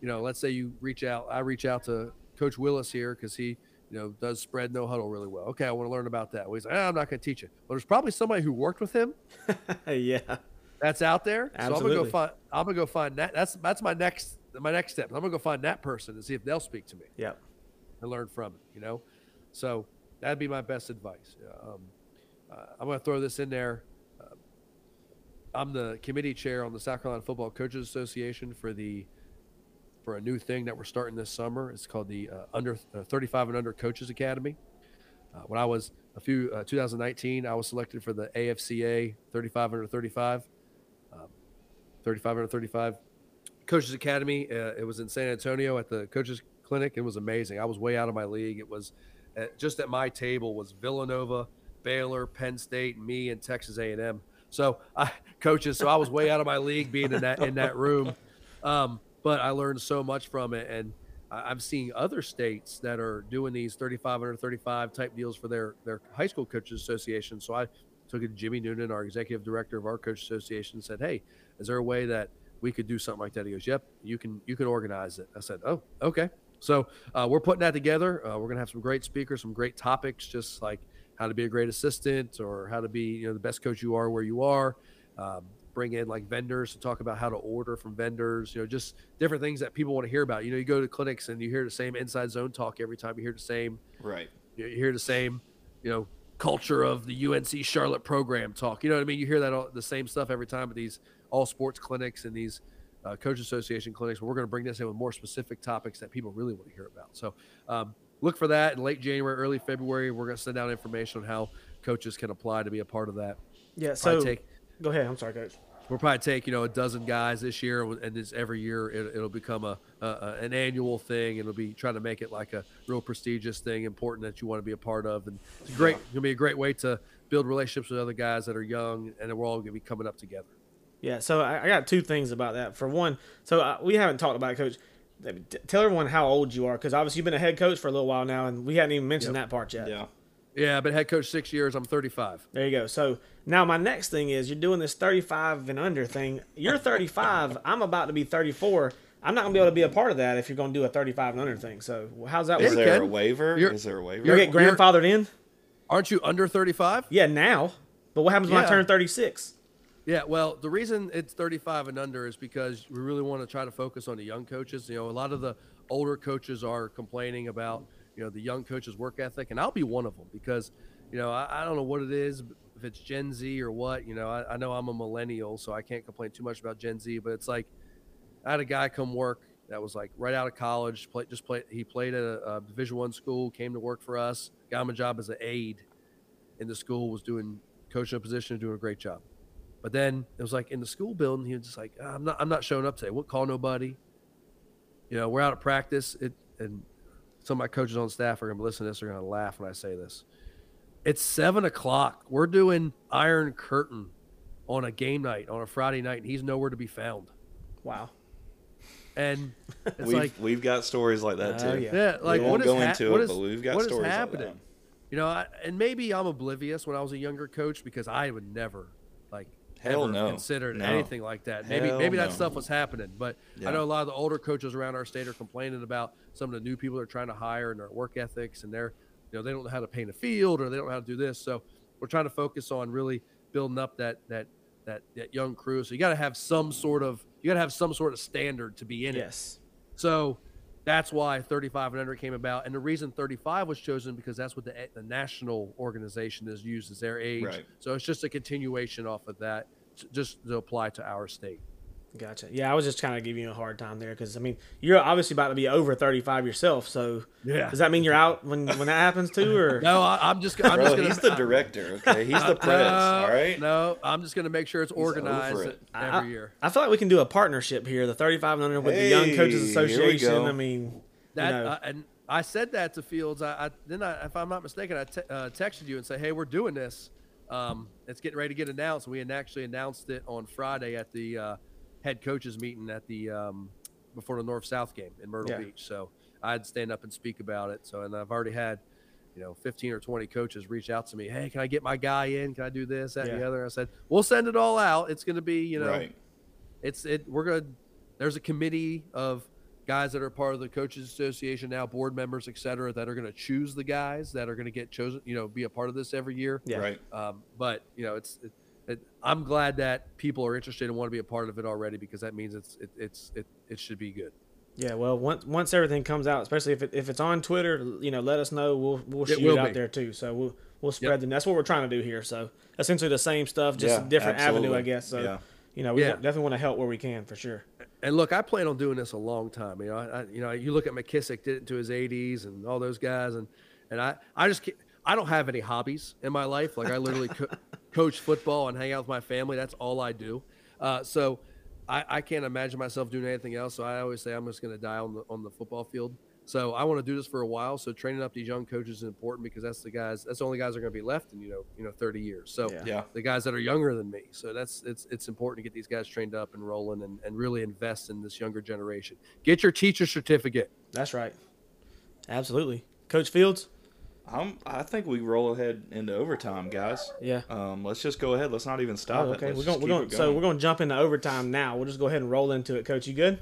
you know, let's say you reach out, I reach out to Coach Willis here, 'cause he, you know, does spread no huddle really well. Okay, I want to learn about that. Well, he's like, ah, I'm not going to teach it. Well, there's probably somebody who worked with him. Yeah, that's out there. Absolutely. So I'm gonna go find. I'm gonna go find that. That's that's my next my next step. I'm gonna go find that person and see if they'll speak to me. Yeah, and learn from it. You know, so that'd be my best advice. Um, uh, I'm gonna throw this in there. Uh, I'm the committee chair on the South Carolina Football Coaches Association for the. for a new thing that we're starting this summer. It's called the uh, under uh, thirty-five and under Coaches Academy. Uh, when I was a few, uh, two thousand nineteen, I was selected for the A F C A thirty-five under thirty-five, um, thirty-five under thirty-five Coaches Academy. Uh, it was in San Antonio at the coaches clinic. It was amazing. I was way out of my league. It was at, just at my table was Villanova, Baylor, Penn State, me, and Texas A and M. So I coaches. So I was way out of my league being in that, in that room. Um, But I learned so much from it, and I've seen other states that are doing these thirty-five under thirty-five type deals for their, their high school coaches association. So I took it to Jimmy Noonan, our executive director of our coach association, and said, hey, is there a way that we could do something like that? He goes, yep, you can you can organize it. I said, oh, okay. So uh, we're putting that together. Uh, we're going to have some great speakers, some great topics, just like how to be a great assistant or how to be, you know, the best coach you are where you are. Um, bring in like vendors to talk about how to order from vendors, you know, just different things that people want to hear about. You know, you go to clinics and you hear the same inside zone talk every time. You hear the same, right? You hear the same, you know, culture of the U N C Charlotte program talk. You know what I mean? You hear that all the same stuff every time at these all sports clinics and these uh, coach association clinics. We're going to bring this in with more specific topics that people really want to hear about. So um, look for that in late January, early February. We're going to send out information on how coaches can apply to be a part of that. Yeah. So take, go ahead. I'm sorry, Coach. We'll probably take, you know, a dozen guys this year, and it's every year it, it'll become a, a an annual thing. It'll be trying to make it like a real prestigious thing, important that you want to be a part of. And it's great. Yeah. It's going to be a great way to build relationships with other guys that are young, and we're all going to be coming up together. Yeah, so I, I got two things about that. For one, so I, we haven't talked about it, Coach. Tell everyone how old you are, because obviously you've been a head coach for a little while now, and we hadn't even mentioned yep. that part yet. Yeah. Yeah, I've been head coach six years. I'm thirty-five. There you go. So now my next thing is you're doing this thirty-five and under thing. You're thirty-five. I'm about to be thirty-four. I'm not going to be able to be a part of that if you're going to do a thirty-five and under thing. So how's that work? Is there a waiver? You're, is there a waiver? You're going to get grandfathered in? Aren't you under thirty-five? Yeah, now. But what happens when yeah. I turn thirty-six? Yeah, well, the reason it's thirty-five and under is because we really want to try to focus on the young coaches. You know, a lot of the older coaches are complaining about, you know, the young coaches' work ethic, and I'll be one of them because, you know, I, I don't know what it is, if it's Gen Z or what. You know, I, I know I'm a millennial, so I can't complain too much about Gen Z, but it's like I had a guy come work that was like right out of college, play, just play, he played at a, a Division One school, came to work for us, got him a job as an aide in the school, was doing coaching a position, doing a great job. But then it was like in the school building, he was just like, I'm not, I'm not showing up today. Won't call nobody. you know, we're out of practice. It and some of my coaches on staff are going to listen to this. They're going to laugh when I say this. It's seven o'clock. We're doing Iron Curtain on a game night, on a Friday night, and he's nowhere to be found. Wow. And it's we've, like... We've got stories like that, too. Uh, yeah. yeah, like we won't go ha- into it, is, but we've got stories happening? like that. You know, I, and maybe I'm oblivious when I was a younger coach because I would never, like, Hell ever no. consider no. anything like that. Maybe Hell maybe that no. stuff was happening, but yeah. I know a lot of the older coaches around our state are complaining about some of the new people they're trying to hire and their work ethics, and they're, you know, they don't know how to paint a field or they don't know how to do this. So we're trying to focus on really building up that that that that young crew. So you got to have some sort of you got to have some sort of standard to be in it. Yes. So that's why thirty-five and under came about. And the reason thirty-five was chosen because that's what the, the national organization is used as their age. Right. So it's just a continuation off of that, to, just to apply to our state. Gotcha. Yeah, I was just kind of giving you a hard time there because, I mean, you're obviously about to be over thirty-five yourself. So yeah. does that mean you're out when, when that happens too? Or No, I, I'm just, I'm Bro, just going to. He's the director, okay? He's the prince, uh, all right? No, I'm just going to make sure it's he's organized it. every I, year. I feel like we can do a partnership here, the thirty-five and under with hey, the Young Coaches Association. I mean, that, you know. I, and I said that to Fields. I, I then, I, if I'm not mistaken, I te- uh, texted you and said, hey, we're doing this. Um, it's getting ready to get announced. We actually announced it on Friday at the uh, head coaches meeting at the um, before the North-South game in Myrtle yeah. Beach. So I'd stand up and speak about it. So, and I've already had, you know, fifteen or twenty coaches reach out to me. Hey, can I get my guy in? Can I do this, that, yeah. and the other? I said, we'll send it all out. It's going to be, you know, right. it's it. We're going to, there's a committee of guys that are part of the coaches association now, board members, et cetera, that are going to choose the guys that are going to get chosen, you know, be a part of this every year. Yeah. Right. Um, but you know, it's, it, it, I'm glad that people are interested and want to be a part of it already, because that means it's, it, it's, it, it should be good. Yeah. Well, once, once everything comes out, especially if it, if it's on Twitter, you know, let us know. We'll, we'll shoot it, it out be. there too. So we'll, we'll spread yep. them. That's what we're trying to do here. So essentially the same stuff, just yeah, a different absolutely. avenue, I guess. So, yeah. you know, we yeah. definitely want to help where we can for sure. And look, I plan on doing this a long time. You know, I, you know, you look at McKissick did it to his eighties and all those guys. And, and I, I just, I don't have any hobbies in my life. Like I literally co- coach football and hang out with my family. That's all I do. Uh, so I, I can't imagine myself doing anything else. So I always say I'm just going to die on the, on the football field. So I want to do this for a while. So training up these young coaches is important because that's the guys, that's the only guys that are going to be left in, you know, you know, thirty years. So yeah. Yeah. the guys that are younger than me. So that's, it's, it's important to get these guys trained up and rolling and, and really invest in this younger generation. Get your teacher certificate. That's right. Absolutely. Coach Fields. I'm, I think we roll ahead into overtime, guys. Yeah. Um, let's just go ahead. Let's not even stop oh, okay. it. We're gonna, we're gonna, it going. So we're going to jump into overtime now. We'll just go ahead and roll into it. Coach, you good?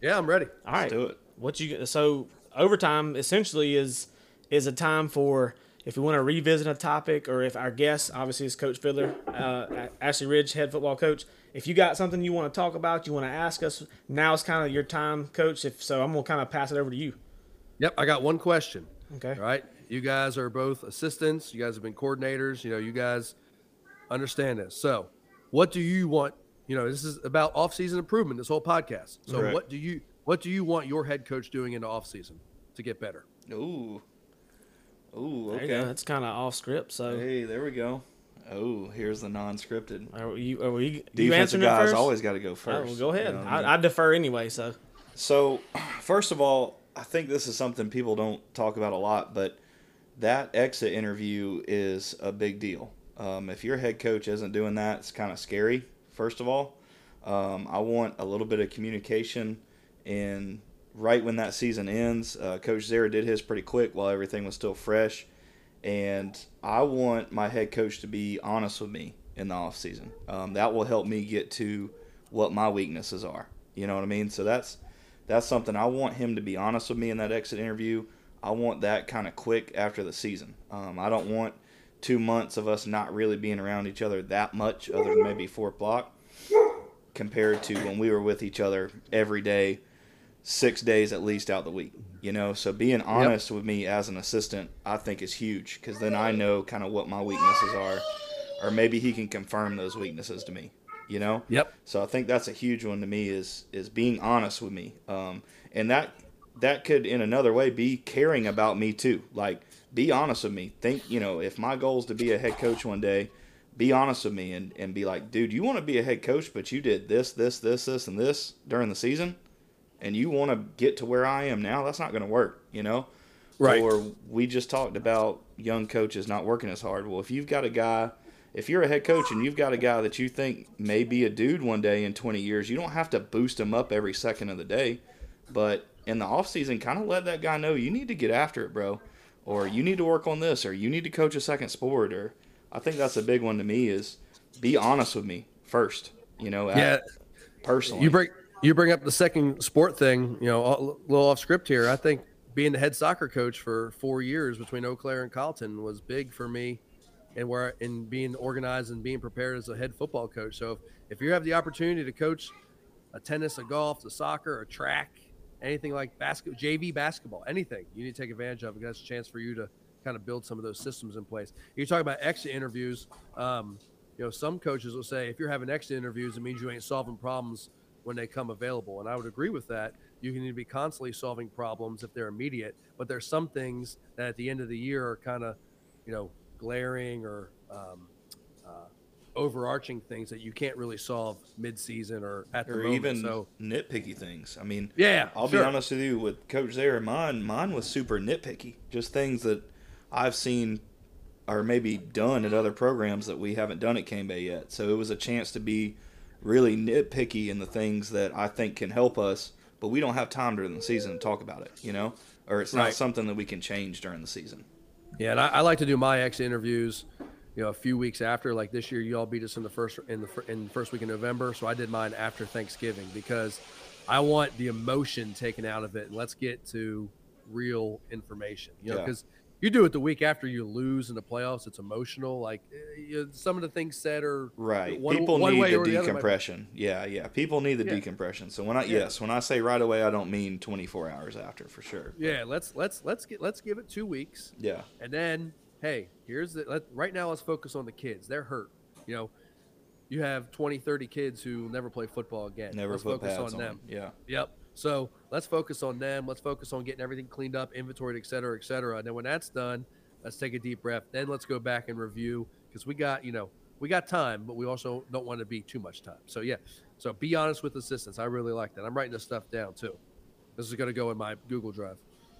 Yeah, I'm ready. All right. Let's do it. What you so overtime essentially is is a time for if we want to revisit a topic, or if our guest obviously is Coach Fidler, uh, Ashley Ridge, head football coach. If you got something you want to talk about, you want to ask us, now is kind of your time, Coach. If so, I'm gonna kind of pass it over to you. Yep, I got one question. Okay. All right. You guys are both assistants. You guys have been coordinators. You know, you guys understand this. So, what do you want? You know, this is about off-season improvement, this whole podcast. So, right. what do you what do you want your head coach doing in the offseason to get better? Ooh. Ooh, okay. There you go. That's kind of off script, so. Hey, there we go. Oh, here's the non-scripted. Are you, are you, you answering guys first? Always got to go first. All right, well, go ahead. You know what I mean? I, I defer anyway, so. So, first of all, I think this is something people don't talk about a lot, but that exit interview is a big deal. Um, if your head coach isn't doing that, it's kind of scary, first of all. Um, I want a little bit of communication, and right when that season ends, uh, Coach Zara did his pretty quick while everything was still fresh, and I want my head coach to be honest with me in the offseason. Um, that will help me get to what my weaknesses are. You know what I mean? So that's that's something I want him to be honest with me in that exit interview. I want that kind of quick after the season. Um, I don't want two months of us not really being around each other that much, other than maybe four o'clock, compared to when we were with each other every day, six days at least out the week. You know, so being honest yep. with me as an assistant, I think is huge, because then I know kind of what my weaknesses are, or maybe he can confirm those weaknesses to me. You know? Yep. So I think that's a huge one to me is is being honest with me. Um, and that that could in another way be caring about me too. Like, be honest with me. Think, you know, if my goal is to be a head coach one day, be honest with me and, and be like, dude, you want to be a head coach, but you did this, this, this, this, and this during the season? and you want to get to where I am now, that's not going to work, you know? Right. Or we just talked about young coaches not working as hard. Well, if you've got a guy, if you're a head coach and you've got a guy that you think may be a dude one day in twenty years, you don't have to boost him up every second of the day. But in the offseason, kind of let that guy know you need to get after it, bro. Or you need to work on this, or you need to coach a second sport. Or I think that's a big one to me is be honest with me first, you know, yeah. I, personally. You bring, you bring up the second sport thing, you know, a little off script here. I think being the head soccer coach for four years between Eau Claire and Colleton was big for me, and where in being organized and being prepared as a head football coach. So if, if you have the opportunity to coach a tennis, a golf, a soccer, a track, anything like basketball, J V basketball, anything, you need to take advantage of, because that's a chance for you to kind of build some of those systems in place. You're talking about exit interviews. Um, you know, some coaches will say if you're having exit interviews, it means you ain't solving problems when they come available. And I would agree with that. You can need to be constantly solving problems if they're immediate, but there's some things that at the end of the year are kind of, you know, glaring or um, uh, overarching things that you can't really solve mid-season or at the or moment. Or even so, nitpicky things. I mean, yeah, I'll sure. be honest with you, with Coach there, mine, mine was super nitpicky, just things that I've seen or maybe done at other programs that we haven't done at Cane Bay yet. So it was a chance to be really nitpicky in the things that I think can help us, but we don't have time during the season to talk about it, you know, or it's not right. something that we can change during the season. Yeah. And I, I like to do my exit interviews, you know, a few weeks after, like this year, y'all beat us in the first, in the, in the first week of November. So I did mine after Thanksgiving, because I want the emotion taken out of it. And let's get to real information, you know, because yeah. you do it the week after you lose in the playoffs. It's emotional. Like you know, some of the things said are right. One, People one need way the or decompression. The other. Yeah. Yeah. People need the yeah. decompression. So when I, yeah. yes, when I say right away, I don't mean twenty-four hours after for sure. Yeah. But. Let's, let's, let's get, let's give it two weeks. Yeah. And then, hey, here's the, let, right now let's focus on the kids. They're hurt. You know, you have twenty, thirty kids who never play football again. Never let's put focus pads on them. On. Yeah. Yep. So let's focus on them. Let's focus on getting everything cleaned up, inventoried, et cetera, et cetera. And then when that's done, let's take a deep breath. Then let's go back and review, because we got, you know, we got time, but we also don't want to be too much time. So yeah. So be honest with assistants. I really like that. I'm writing this stuff down too. This is going to go in my Google Drive.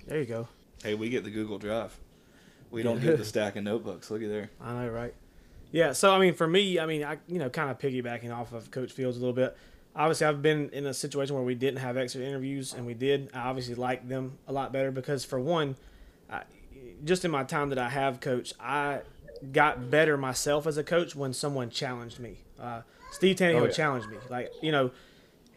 There you go. Hey, we get the Google Drive. We don't get the stack of notebooks. Looky there. I know, right? Yeah. So, I mean, for me, I mean, I you know, kind of piggybacking off of Coach Fields a little bit. Obviously, I've been in a situation where we didn't have exit interviews, and we did. I obviously like them a lot better because, for one, I, just in my time that I have coached, I got better myself as a coach when someone challenged me. Uh, Steve Tannehill oh, yeah. challenged me. Like, you know,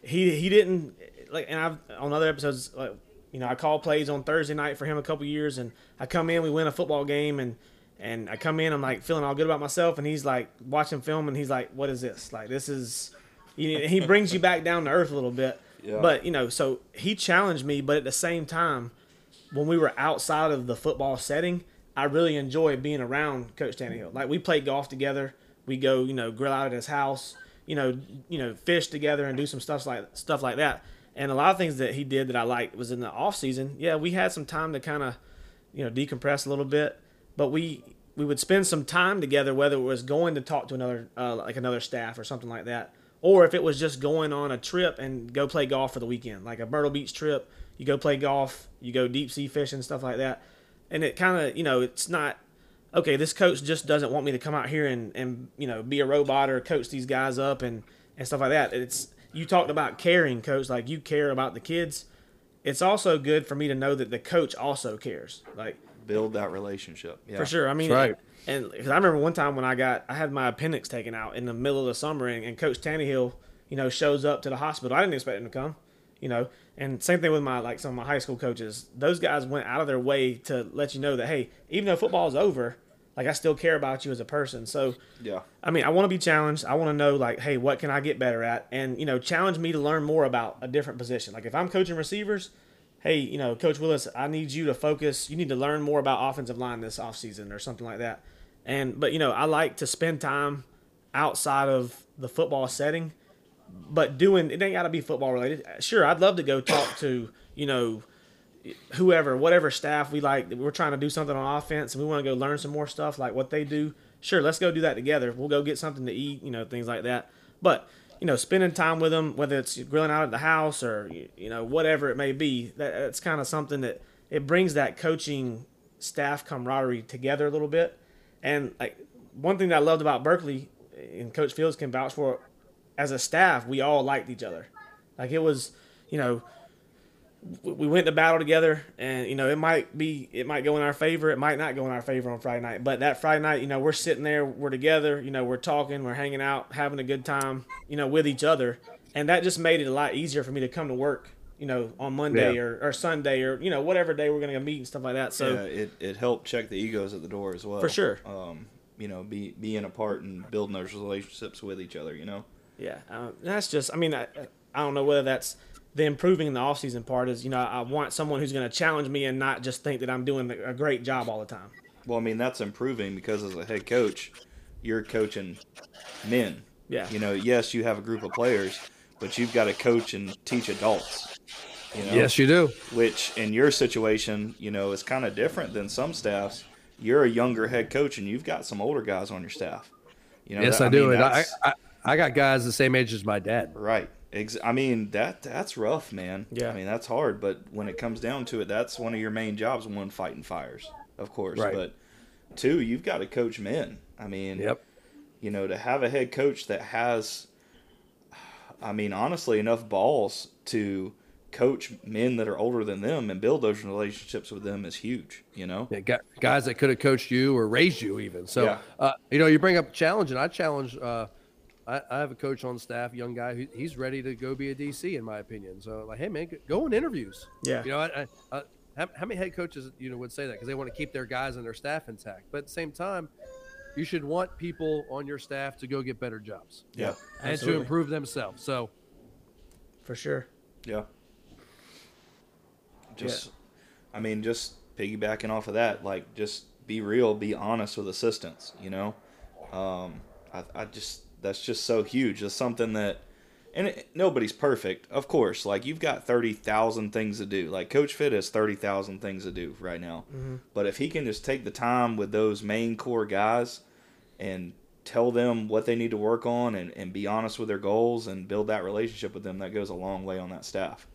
he he didn't like, and I've on other episodes like. You know, I call plays on Thursday night for him a couple years, and I come in, we win a football game, and, and I come in, I'm, like, feeling all good about myself, and he's, like, watching film, and he's like, what is this? Like, this is – he brings you back down to earth a little bit. Yeah. But, you know, so he challenged me, but at the same time, when we were outside of the football setting, I really enjoyed being around Coach Tannehill. Like, we play golf together. We go, you know, grill out at his house, you know, you know, fish together and do some stuff like stuff like that. And a lot of things that he did that I liked was in the off season. Yeah, we had some time to kind of, you know, decompress a little bit. But we we would spend some time together, whether it was going to talk to another uh, like another staff or something like that, or if it was just going on a trip and go play golf for the weekend, like a Myrtle Beach trip. You go play golf, you go deep sea fishing, stuff like that. And it kind of, you know, it's not okay. This coach just doesn't want me to come out here and and you know be a robot or coach these guys up and and stuff like that. It's You talked about caring, Coach. Like, you care about the kids. It's also good for me to know that the coach also cares. Like, build that relationship. Yeah. For sure. I mean, right. and, and cause I remember one time when I got, I had my appendix taken out in the middle of the summer, and, and Coach Tannehill, you know, shows up to the hospital. I didn't expect him to come, you know. And same thing with my like some of my high school coaches. Those guys went out of their way to let you know that, hey, even though football is over, like, I still care about you as a person. So, yeah. I mean, I want to be challenged. I want to know, like, hey, what can I get better at? And, you know, challenge me to learn more about a different position. Like, if I'm coaching receivers, hey, you know, Coach Willis, I need you to focus. You need to learn more about offensive line this offseason or something like that. And But, you know, I like to spend time outside of the football setting. But doing – it ain't got to be football related. Sure, I'd love to go talk to, you know – whoever, whatever staff we like, we're trying to do something on offense and we want to go learn some more stuff like what they do. Sure, let's go do that together. We'll go get something to eat, you know, things like that. But you know, spending time with them, whether it's grilling out at the house or, you know, whatever it may be, that, that's kind of something that it brings that coaching staff camaraderie together a little bit. And like one thing that I loved about Berkeley, and Coach Fields can vouch for, as a staff, we all liked each other. Like it was, you know, we went to battle together, and, you know, it might be, it might go in our favor. It might not go in our favor on Friday night, but that Friday night, you know, we're sitting there, we're together, you know, we're talking, we're hanging out, having a good time, you know, with each other. And that just made it a lot easier for me to come to work, you know, on Monday yeah. or, or Sunday or, you know, whatever day we're going to meet and stuff like that. So yeah, it, it helped check the egos at the door as well. For sure. Um, you know, be, being apart and building those relationships with each other, you know? Yeah. Um, that's just, I mean, I, I don't know whether that's, the improving in the offseason part is, you know, I want someone who's going to challenge me and not just think that I'm doing a great job all the time. Well, I mean, that's improving because as a head coach, you're coaching men. Yeah. You know, yes, you have a group of players, but you've got to coach and teach adults. You know? Yes, you do. Which in your situation, you know, is kind of different than some staffs. You're a younger head coach and you've got some older guys on your staff. You know, yes, that, I, I do. Mean, and I, I, I got guys the same age as my dad. Right. I mean, that that's rough, man. Yeah. I mean, that's hard. But when it comes down to it, that's one of your main jobs, one, fighting fires, of course. Right. But two, you've got to coach men. I mean, yep. you know, to have a head coach that has, I mean, honestly, enough balls to coach men that are older than them and build those relationships with them is huge, you know? Yeah, guys that could have coached you or raised you even. So, yeah. uh, you know, you bring up challenge, and I challenge uh, – I, I have a coach on staff, young guy. Who, he's ready to go be a D C, in my opinion. So, like, hey, man, go in interviews. Yeah. You know, I, I, I, how, how many head coaches, you know, would say that because they want to keep their guys and their staff intact. But at the same time, you should want people on your staff to go get better jobs. Yeah. And absolutely. To improve themselves. So. For sure. Yeah. Just, yeah. I mean, just piggybacking off of that, like, just be real, be honest with assistants, you know. Um, I, I just... That's just so huge. It's something that, and it, nobody's perfect, of course. Like, you've got thirty thousand things to do. Like, Coach Fit has thirty thousand things to do right now. Mm-hmm. But if he can just take the time with those main core guys and tell them what they need to work on and, and be honest with their goals and build that relationship with them, that goes a long way on that staff.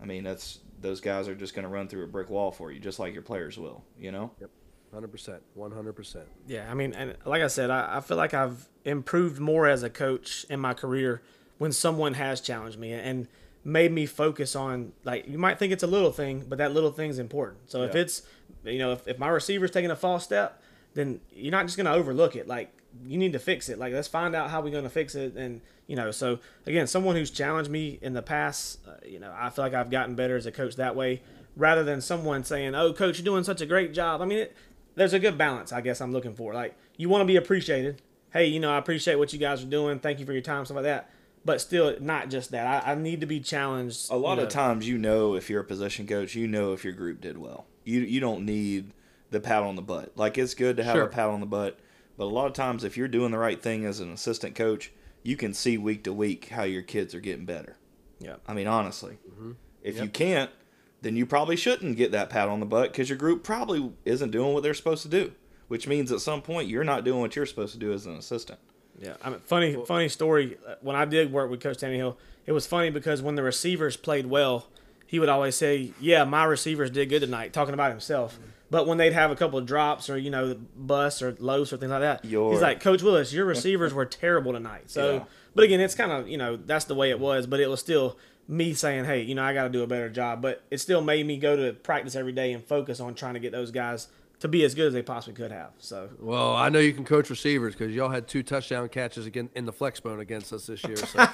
I mean, that's those guys are just going to run through a brick wall for you, just like your players will, you know? Yep. one hundred percent. one hundred percent. Yeah, I mean, and like I said, I, I feel like I've improved more as a coach in my career when someone has challenged me and made me focus on, like, you might think it's a little thing, but that little thing's important. So yeah. if it's, you know, if, if my receiver's taking a false step, then you're not just going to overlook it. Like, you need to fix it. Like, let's find out how we're going to fix it. And, you know, so, again, someone who's challenged me in the past, uh, you know, I feel like I've gotten better as a coach that way rather than someone saying, oh, coach, you're doing such a great job. I mean, it, there's a good balance, I guess, I'm looking for. Like, you want to be appreciated. Hey, you know, I appreciate what you guys are doing. Thank you for your time, stuff like that. But still, not just that. I, I need to be challenged. A lot you know. of times, you know, if you're a position coach, you know if your group did well. You you don't need the pat on the butt. Like, it's good to have sure. a pat on the butt. But a lot of times, if you're doing the right thing as an assistant coach, you can see week to week how your kids are getting better. Yeah. I mean, honestly. Mm-hmm. If yep. you can't, then you probably shouldn't get that pat on the butt because your group probably isn't doing what they're supposed to do, which means at some point you're not doing what you're supposed to do as an assistant. Yeah, I mean, funny, funny story. When I did work with Coach Tannehill, it was funny because when the receivers played well, he would always say, yeah, my receivers did good tonight, talking about himself. But when they'd have a couple of drops or, you know, busts or lows or things like that, your... he's like, Coach Willis, your receivers were terrible tonight. So, yeah. But, again, it's kind of, you know, that's the way it was, but it was still – me saying, hey, you know, I got to do a better job. But it still made me go to practice every day and focus on trying to get those guys to be as good as they possibly could have. So, well, I know you can coach receivers because y'all had two touchdown catches again in the flex bone against us this year. So.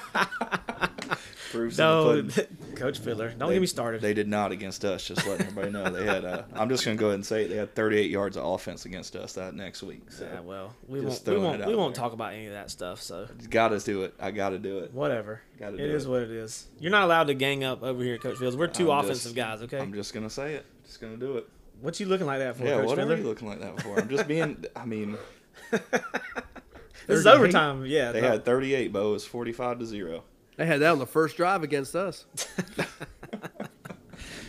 No, Coach Fidler, don't they, get me started. They did not against us, just letting everybody know. They had. Uh, I'm just going to go ahead and say it. They had thirty-eight yards of offense against us that next week. So yeah, well, we won't, we won't, we won't talk about any of that stuff. So got to do it. I got to do it. Whatever. Gotta do it is it. what it is. You're not allowed to gang up over here, Coach Fields. We're two I'm offensive just, guys, okay? I'm just going to say it. Just going to do it. What you looking like that for, yeah, Coach Fielder? Yeah, what are you looking like that for? I'm just being – I mean – this is overtime, yeah. They no. had thirty-eight, Bo. It was forty-five to zero. They had that on the first drive against us.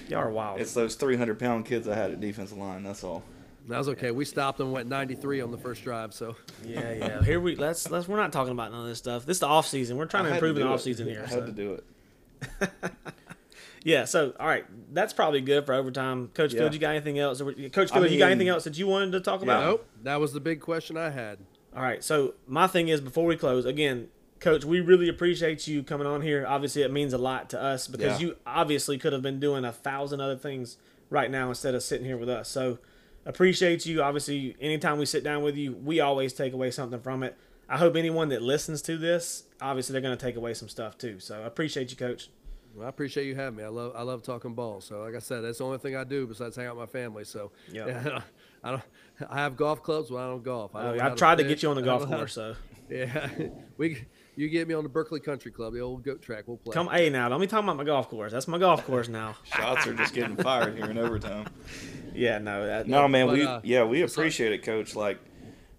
Y'all are wild. It's those three hundred pound kids I had at defensive line. That's all. That was okay. We stopped and went ninety-three on the first drive. So yeah, yeah. Here we let's let's we're not talking about none of this stuff. This is the off season. We're trying to improve the off season here. I had to do it. Yeah. So all right, that's probably good for overtime. Coach yeah. Field, you got anything else? Coach Field, I mean, you got anything else that you wanted to talk about? Yeah, nope. That was the big question I had. All right. So my thing is, before we close, again, Coach, we really appreciate you coming on here. Obviously, it means a lot to us because yeah. you obviously could have been doing a thousand other things right now instead of sitting here with us. So appreciate you. Obviously, anytime we sit down with you, we always take away something from it. I hope anyone that listens to this, obviously, they're going to take away some stuff too. So I appreciate you, Coach. Well, I appreciate you having me. I love I love talking ball. So like I said, that's the only thing I do besides hang out with my family. So yep. yeah, I don't. I have golf clubs, but I don't golf. I don't oh, I've tried to, to get you on the golf course. So yeah, we. You get me on the Berkeley Country Club, the old goat track. We'll play. Come, hey, now, don't be talking about my golf course. That's my golf course now. Shots are just getting fired here in overtime. Yeah, no. That, no, man, but, we uh, yeah, we appreciate it, Coach. Like,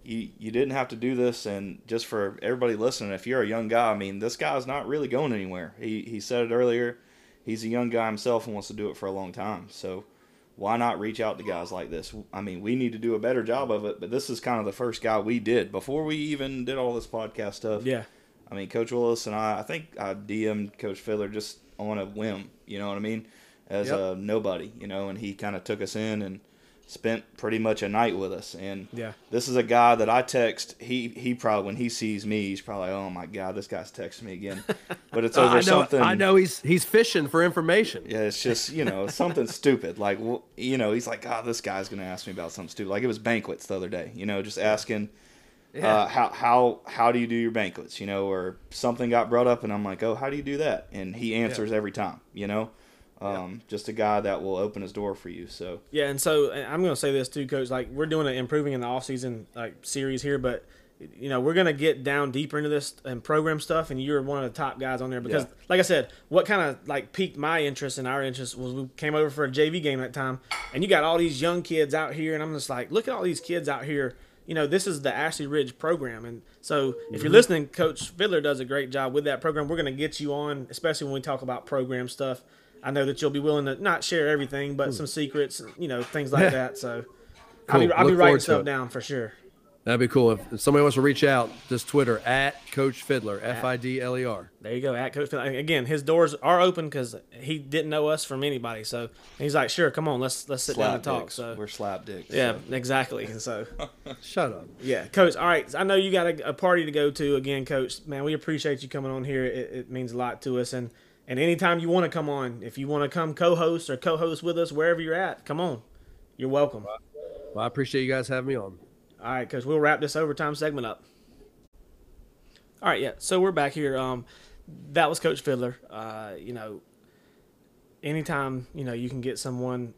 you, you didn't have to do this, and just for everybody listening, if you're a young guy, I mean, this guy's not really going anywhere. He, he said it earlier. He's a young guy himself and wants to do it for a long time. So why not reach out to guys like this? I mean, we need to do a better job of it, but this is kind of the first guy we did. Before we even did all this podcast stuff, yeah. I mean, Coach Willis and I, I think I D M'd Coach Fidler just on a whim, you know what I mean, as yep. a nobody, you know, and he kind of took us in and spent pretty much a night with us. And yeah. this is a guy that I text, he he probably, when he sees me, he's probably, oh, my God, this guy's texting me again. But it's over I know, something. I know he's he's fishing for information. Yeah, it's just, you know, something stupid. Like, you know, he's like, oh, this guy's going to ask me about something stupid. Like it was banquets the other day, you know, just asking – Yeah. Uh, how how how do you do your banquets, you know, or something got brought up and I'm like, oh, how do you do that? And he answers yeah. every time, you know, um, yeah. just a guy that will open his door for you. So yeah, and so and I'm going to say this too, Coach, like we're doing an improving in the off-season like series here, but, you know, we're going to get down deeper into this and program stuff, and you're one of the top guys on there because, yeah. like I said, what kind of like piqued my interest and our interest was we came over for a J V game that time, and you got all these young kids out here, and I'm just like, look at all these kids out here. You know, this is the Ashley Ridge program. And so if you're listening, Coach Fidler does a great job with that program. We're going to get you on, especially when we talk about program stuff. I know that you'll be willing to not share everything, but some secrets, you know, things like that. So cool. I'll be, I'll be writing stuff down for sure. That'd be cool. If, if somebody wants to reach out, just Twitter, at Coach Fidler, F I D L E R. There you go, at Coach Fidler. Again, his doors are open because he didn't know us from anybody. So he's like, sure, come on, let's let's sit slap down and talk. Dicks. So we're slap dicks. Yeah, so. Exactly. So shut up. Yeah, Coach, all right. I know you got a, a party to go to again, Coach. Man, we appreciate you coming on here. It, it means a lot to us. And, and anytime you want to come on, if you want to come co-host or co-host with us, wherever you're at, come on. You're welcome. Well, I appreciate you guys having me on. All right, Coach, we'll wrap this overtime segment up. All right, yeah, so we're back here. Um, that was Coach Fidler. Uh, you know, anytime, you know, you can get someone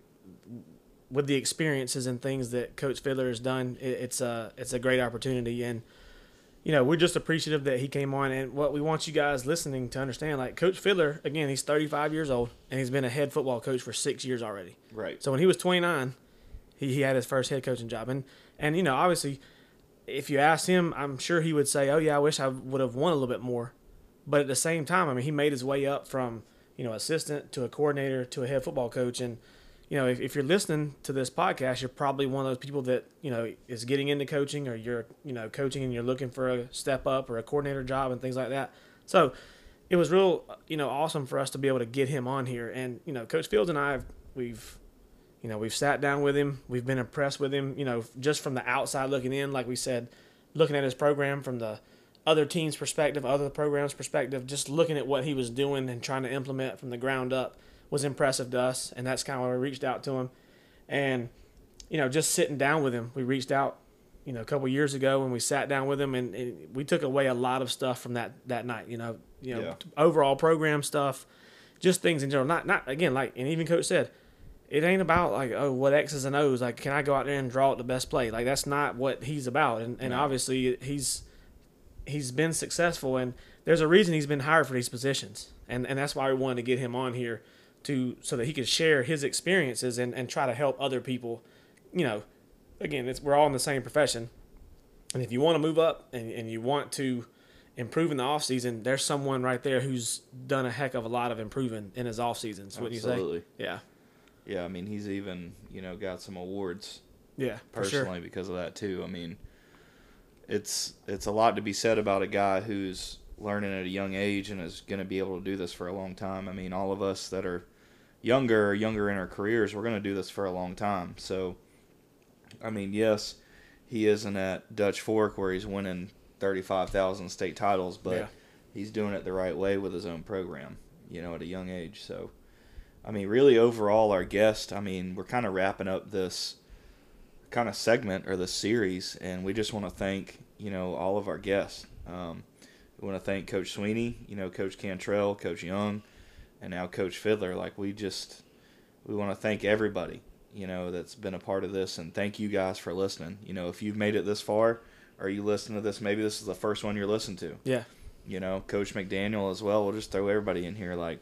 with the experiences and things that Coach Fidler has done, it, it's, a, it's a great opportunity. And, you know, we're just appreciative that he came on. And what we want you guys listening to understand, like Coach Fidler, again, he's thirty-five years old, and he's been a head football coach for six years already. Right. So when he was twenty-nine, he, he had his first head coaching job. And, And, you know, obviously, if you asked him, I'm sure he would say, oh, yeah, I wish I would have won a little bit more. But at the same time, I mean, he made his way up from, you know, assistant to a coordinator to a head football coach. And, you know, if, if you're listening to this podcast, you're probably one of those people that, you know, is getting into coaching, or you're, you know, coaching and you're looking for a step up or a coordinator job and things like that. So it was real, you know, awesome for us to be able to get him on here. And, you know, Coach Fields and I, we've – You know, we've sat down with him. We've been impressed with him, you know, just from the outside looking in, like we said, looking at his program from the other team's perspective, other programs' perspective, just looking at what he was doing and trying to implement from the ground up was impressive to us, and that's kind of why we reached out to him. And, you know, just sitting down with him, we reached out, you know, a couple years ago, and we sat down with him, and, and we took away a lot of stuff from that, that night, you know, you know, yeah. overall program stuff, just things in general. Not, not again, like, and even Coach said, it ain't about, like, oh, what X's and O's. Like, can I go out there and draw up the best play? Like, that's not what he's about. And, and obviously, he's he's been successful, and there's a reason he's been hired for these positions. And and that's why we wanted to get him on here to so that he could share his experiences and, and try to help other people. You know, again, it's we're all in the same profession. And if you want to move up and, and you want to improve in the offseason, there's someone right there who's done a heck of a lot of improving in his off seasons. Wouldn't you say? Absolutely. Yeah. Yeah, I mean, he's even, you know, got some awards Yeah, personally, sure. because of that too. I mean, it's it's a lot to be said about a guy who's learning at a young age and is going to be able to do this for a long time. I mean, all of us that are younger, younger in our careers, we're going to do this for a long time. So, I mean, yes, he isn't at Dutch Fork where he's winning thirty-five thousand state titles, but yeah. he's doing it the right way with his own program, you know, at a young age. So, I mean, really overall, our guest, I mean, we're kind of wrapping up this kind of segment or this series, and we just want to thank, you know, all of our guests. Um, we want to thank Coach Sweeney, you know, Coach Cantrell, Coach Young, and now Coach Fidler. Like, we just, we want to thank everybody, you know, that's been a part of this, and thank you guys for listening. You know, if you've made it this far, or you listen to this, maybe this is the first one you're listening to. Yeah. You know, Coach McDaniel as well. We'll just throw everybody in here. Like,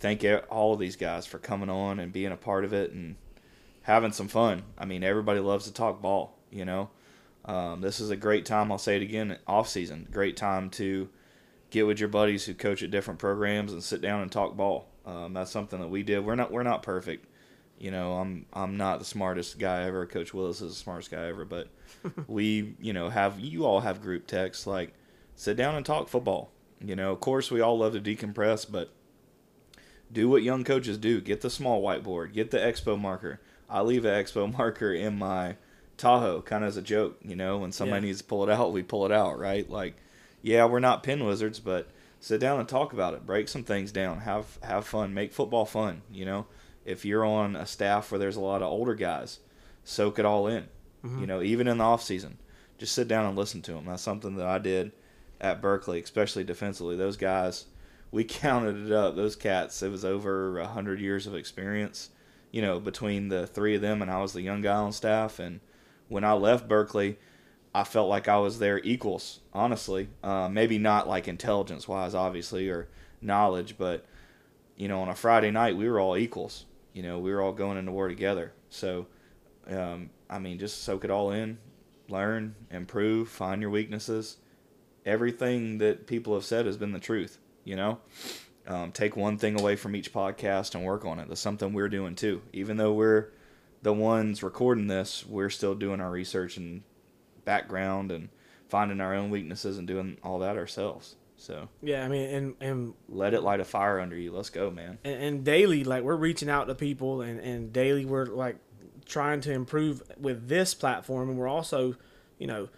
thank all of these guys for coming on and being a part of it and having some fun. I mean, everybody loves to talk ball, you know. Um, this is a great time, I'll say it again, off season. Great time to get with your buddies who coach at different programs and sit down and talk ball. Um, that's something that we did. We're not we're not perfect. You know, I'm I'm not the smartest guy ever. Coach Willis is the smartest guy ever, but we, you know, have you all have group texts, like sit down and talk football. You know, of course we all love to decompress, but do what young coaches do. Get the small whiteboard, get the expo marker. I leave an expo marker in my Tahoe, kind of as a joke, you know. When somebody yeah. needs to pull it out, we pull it out, right? Like, yeah, we're not pen wizards, but sit down and talk about it. Break some things down. Have have fun. Make football fun, you know. If you're on a staff where there's a lot of older guys, soak it all in, mm-hmm. you know, even in the off season. Just sit down and listen to them. That's something that I did at Berkeley, especially defensively. Those guys, we counted it up. Those cats, it was over one hundred years of experience. You know, between the three of them, and I was the young guy on staff. And when I left Berkeley, I felt like I was their equals, honestly. Uh, maybe not like intelligence-wise, obviously, or knowledge, but, you know, on a Friday night, we were all equals. You know, we were all going into war together. So, um, I mean, just soak it all in, learn, improve, find your weaknesses. Everything that people have said has been the truth, you know? Um, take one thing away from each podcast and work on it. That's something we're doing too. Even though we're the ones recording this, we're still doing our research and background and finding our own weaknesses and doing all that ourselves. So yeah, I mean, and, and let it light a fire under you. Let's go, man. And, and daily, like, we're reaching out to people, and, and daily we're like trying to improve with this platform, and we're also, you know,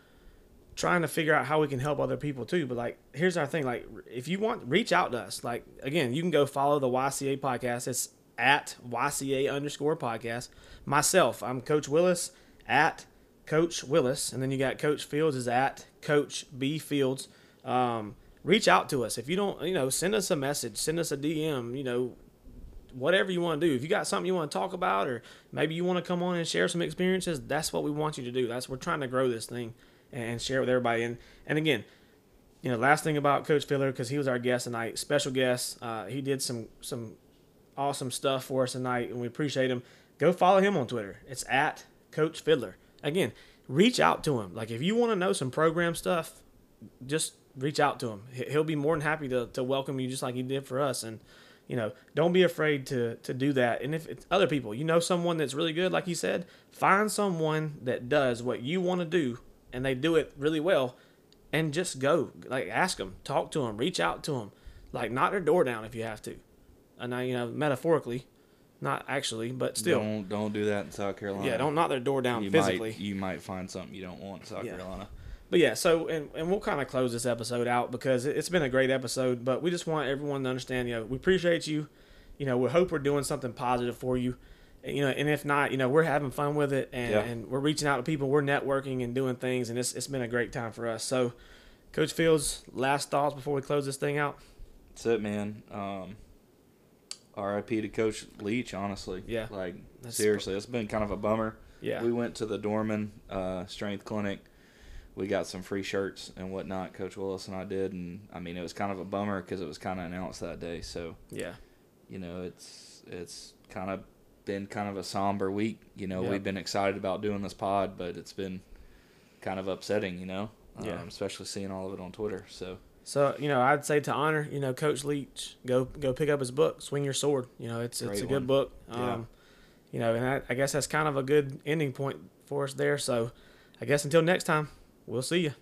trying to figure out how we can help other people too. But like, here's our thing. Like, if you want, reach out to us. Like, again, you can go follow the Y C A podcast. It's at Y C A underscore podcast. Myself, I'm Coach Willis at Coach Willis. And then you got Coach Fields is at Coach B Fields. Um, reach out to us. If you don't, you know, send us a message, send us a D M, you know, whatever you want to do. If you got something you want to talk about, or maybe you want to come on and share some experiences, that's what we want you to do. That's, we're trying to grow this thing and share with everybody. And, and again, you know, last thing about Coach Fidler, because he was our guest tonight, special guest. Uh, he did some some awesome stuff for us tonight, and we appreciate him. Go follow him on Twitter. It's at Coach Fidler. Again, reach out to him. Like, if you want to know some program stuff, just reach out to him. He'll be more than happy to, to welcome you, just like he did for us. And, you know, don't be afraid to to do that. And if it's other people, you know, someone that's really good, like he said, find someone that does what you want to do, and they do it really well, and just go. Like, ask them, talk to them, reach out to them. Like, knock their door down if you have to. And I, you know, metaphorically, not actually, but still. Don't don't do that in South Carolina. Yeah, don't knock their door down you physically. Might, you might find something you don't want in South yeah. Carolina. But yeah, so, and, and we'll kind of close this episode out because it's been a great episode, but we just want everyone to understand, you know, we appreciate you. You know, we hope we're doing something positive for you. You know, and if not, you know, we're having fun with it, and, yeah. and we're reaching out to people, we're networking and doing things, and it's it's been a great time for us. So, Coach Fields, last thoughts before we close this thing out? That's it, man. Um, R I P to Coach Leach, honestly. Yeah. Like, that's seriously, it's been kind of a bummer. Yeah. We went to the Dorman uh, Strength Clinic. We got some free shirts and whatnot, Coach Willis and I did, and, I mean, it was kind of a bummer because it was kind of announced that day. So, yeah, you know, it's it's kind of been kind of a somber week, you know. Yep. We've been excited about doing this pod, but it's been kind of upsetting, you know. Yeah. Um, especially seeing all of it on Twitter. So, so you know, I'd say to honor, you know, Coach Leach, go go pick up his book, Swing Your Sword. You know, it's Great it's a one. good book. Um, yeah. you know, and I, I guess that's kind of a good ending point for us there. So I guess until next time, we'll see you.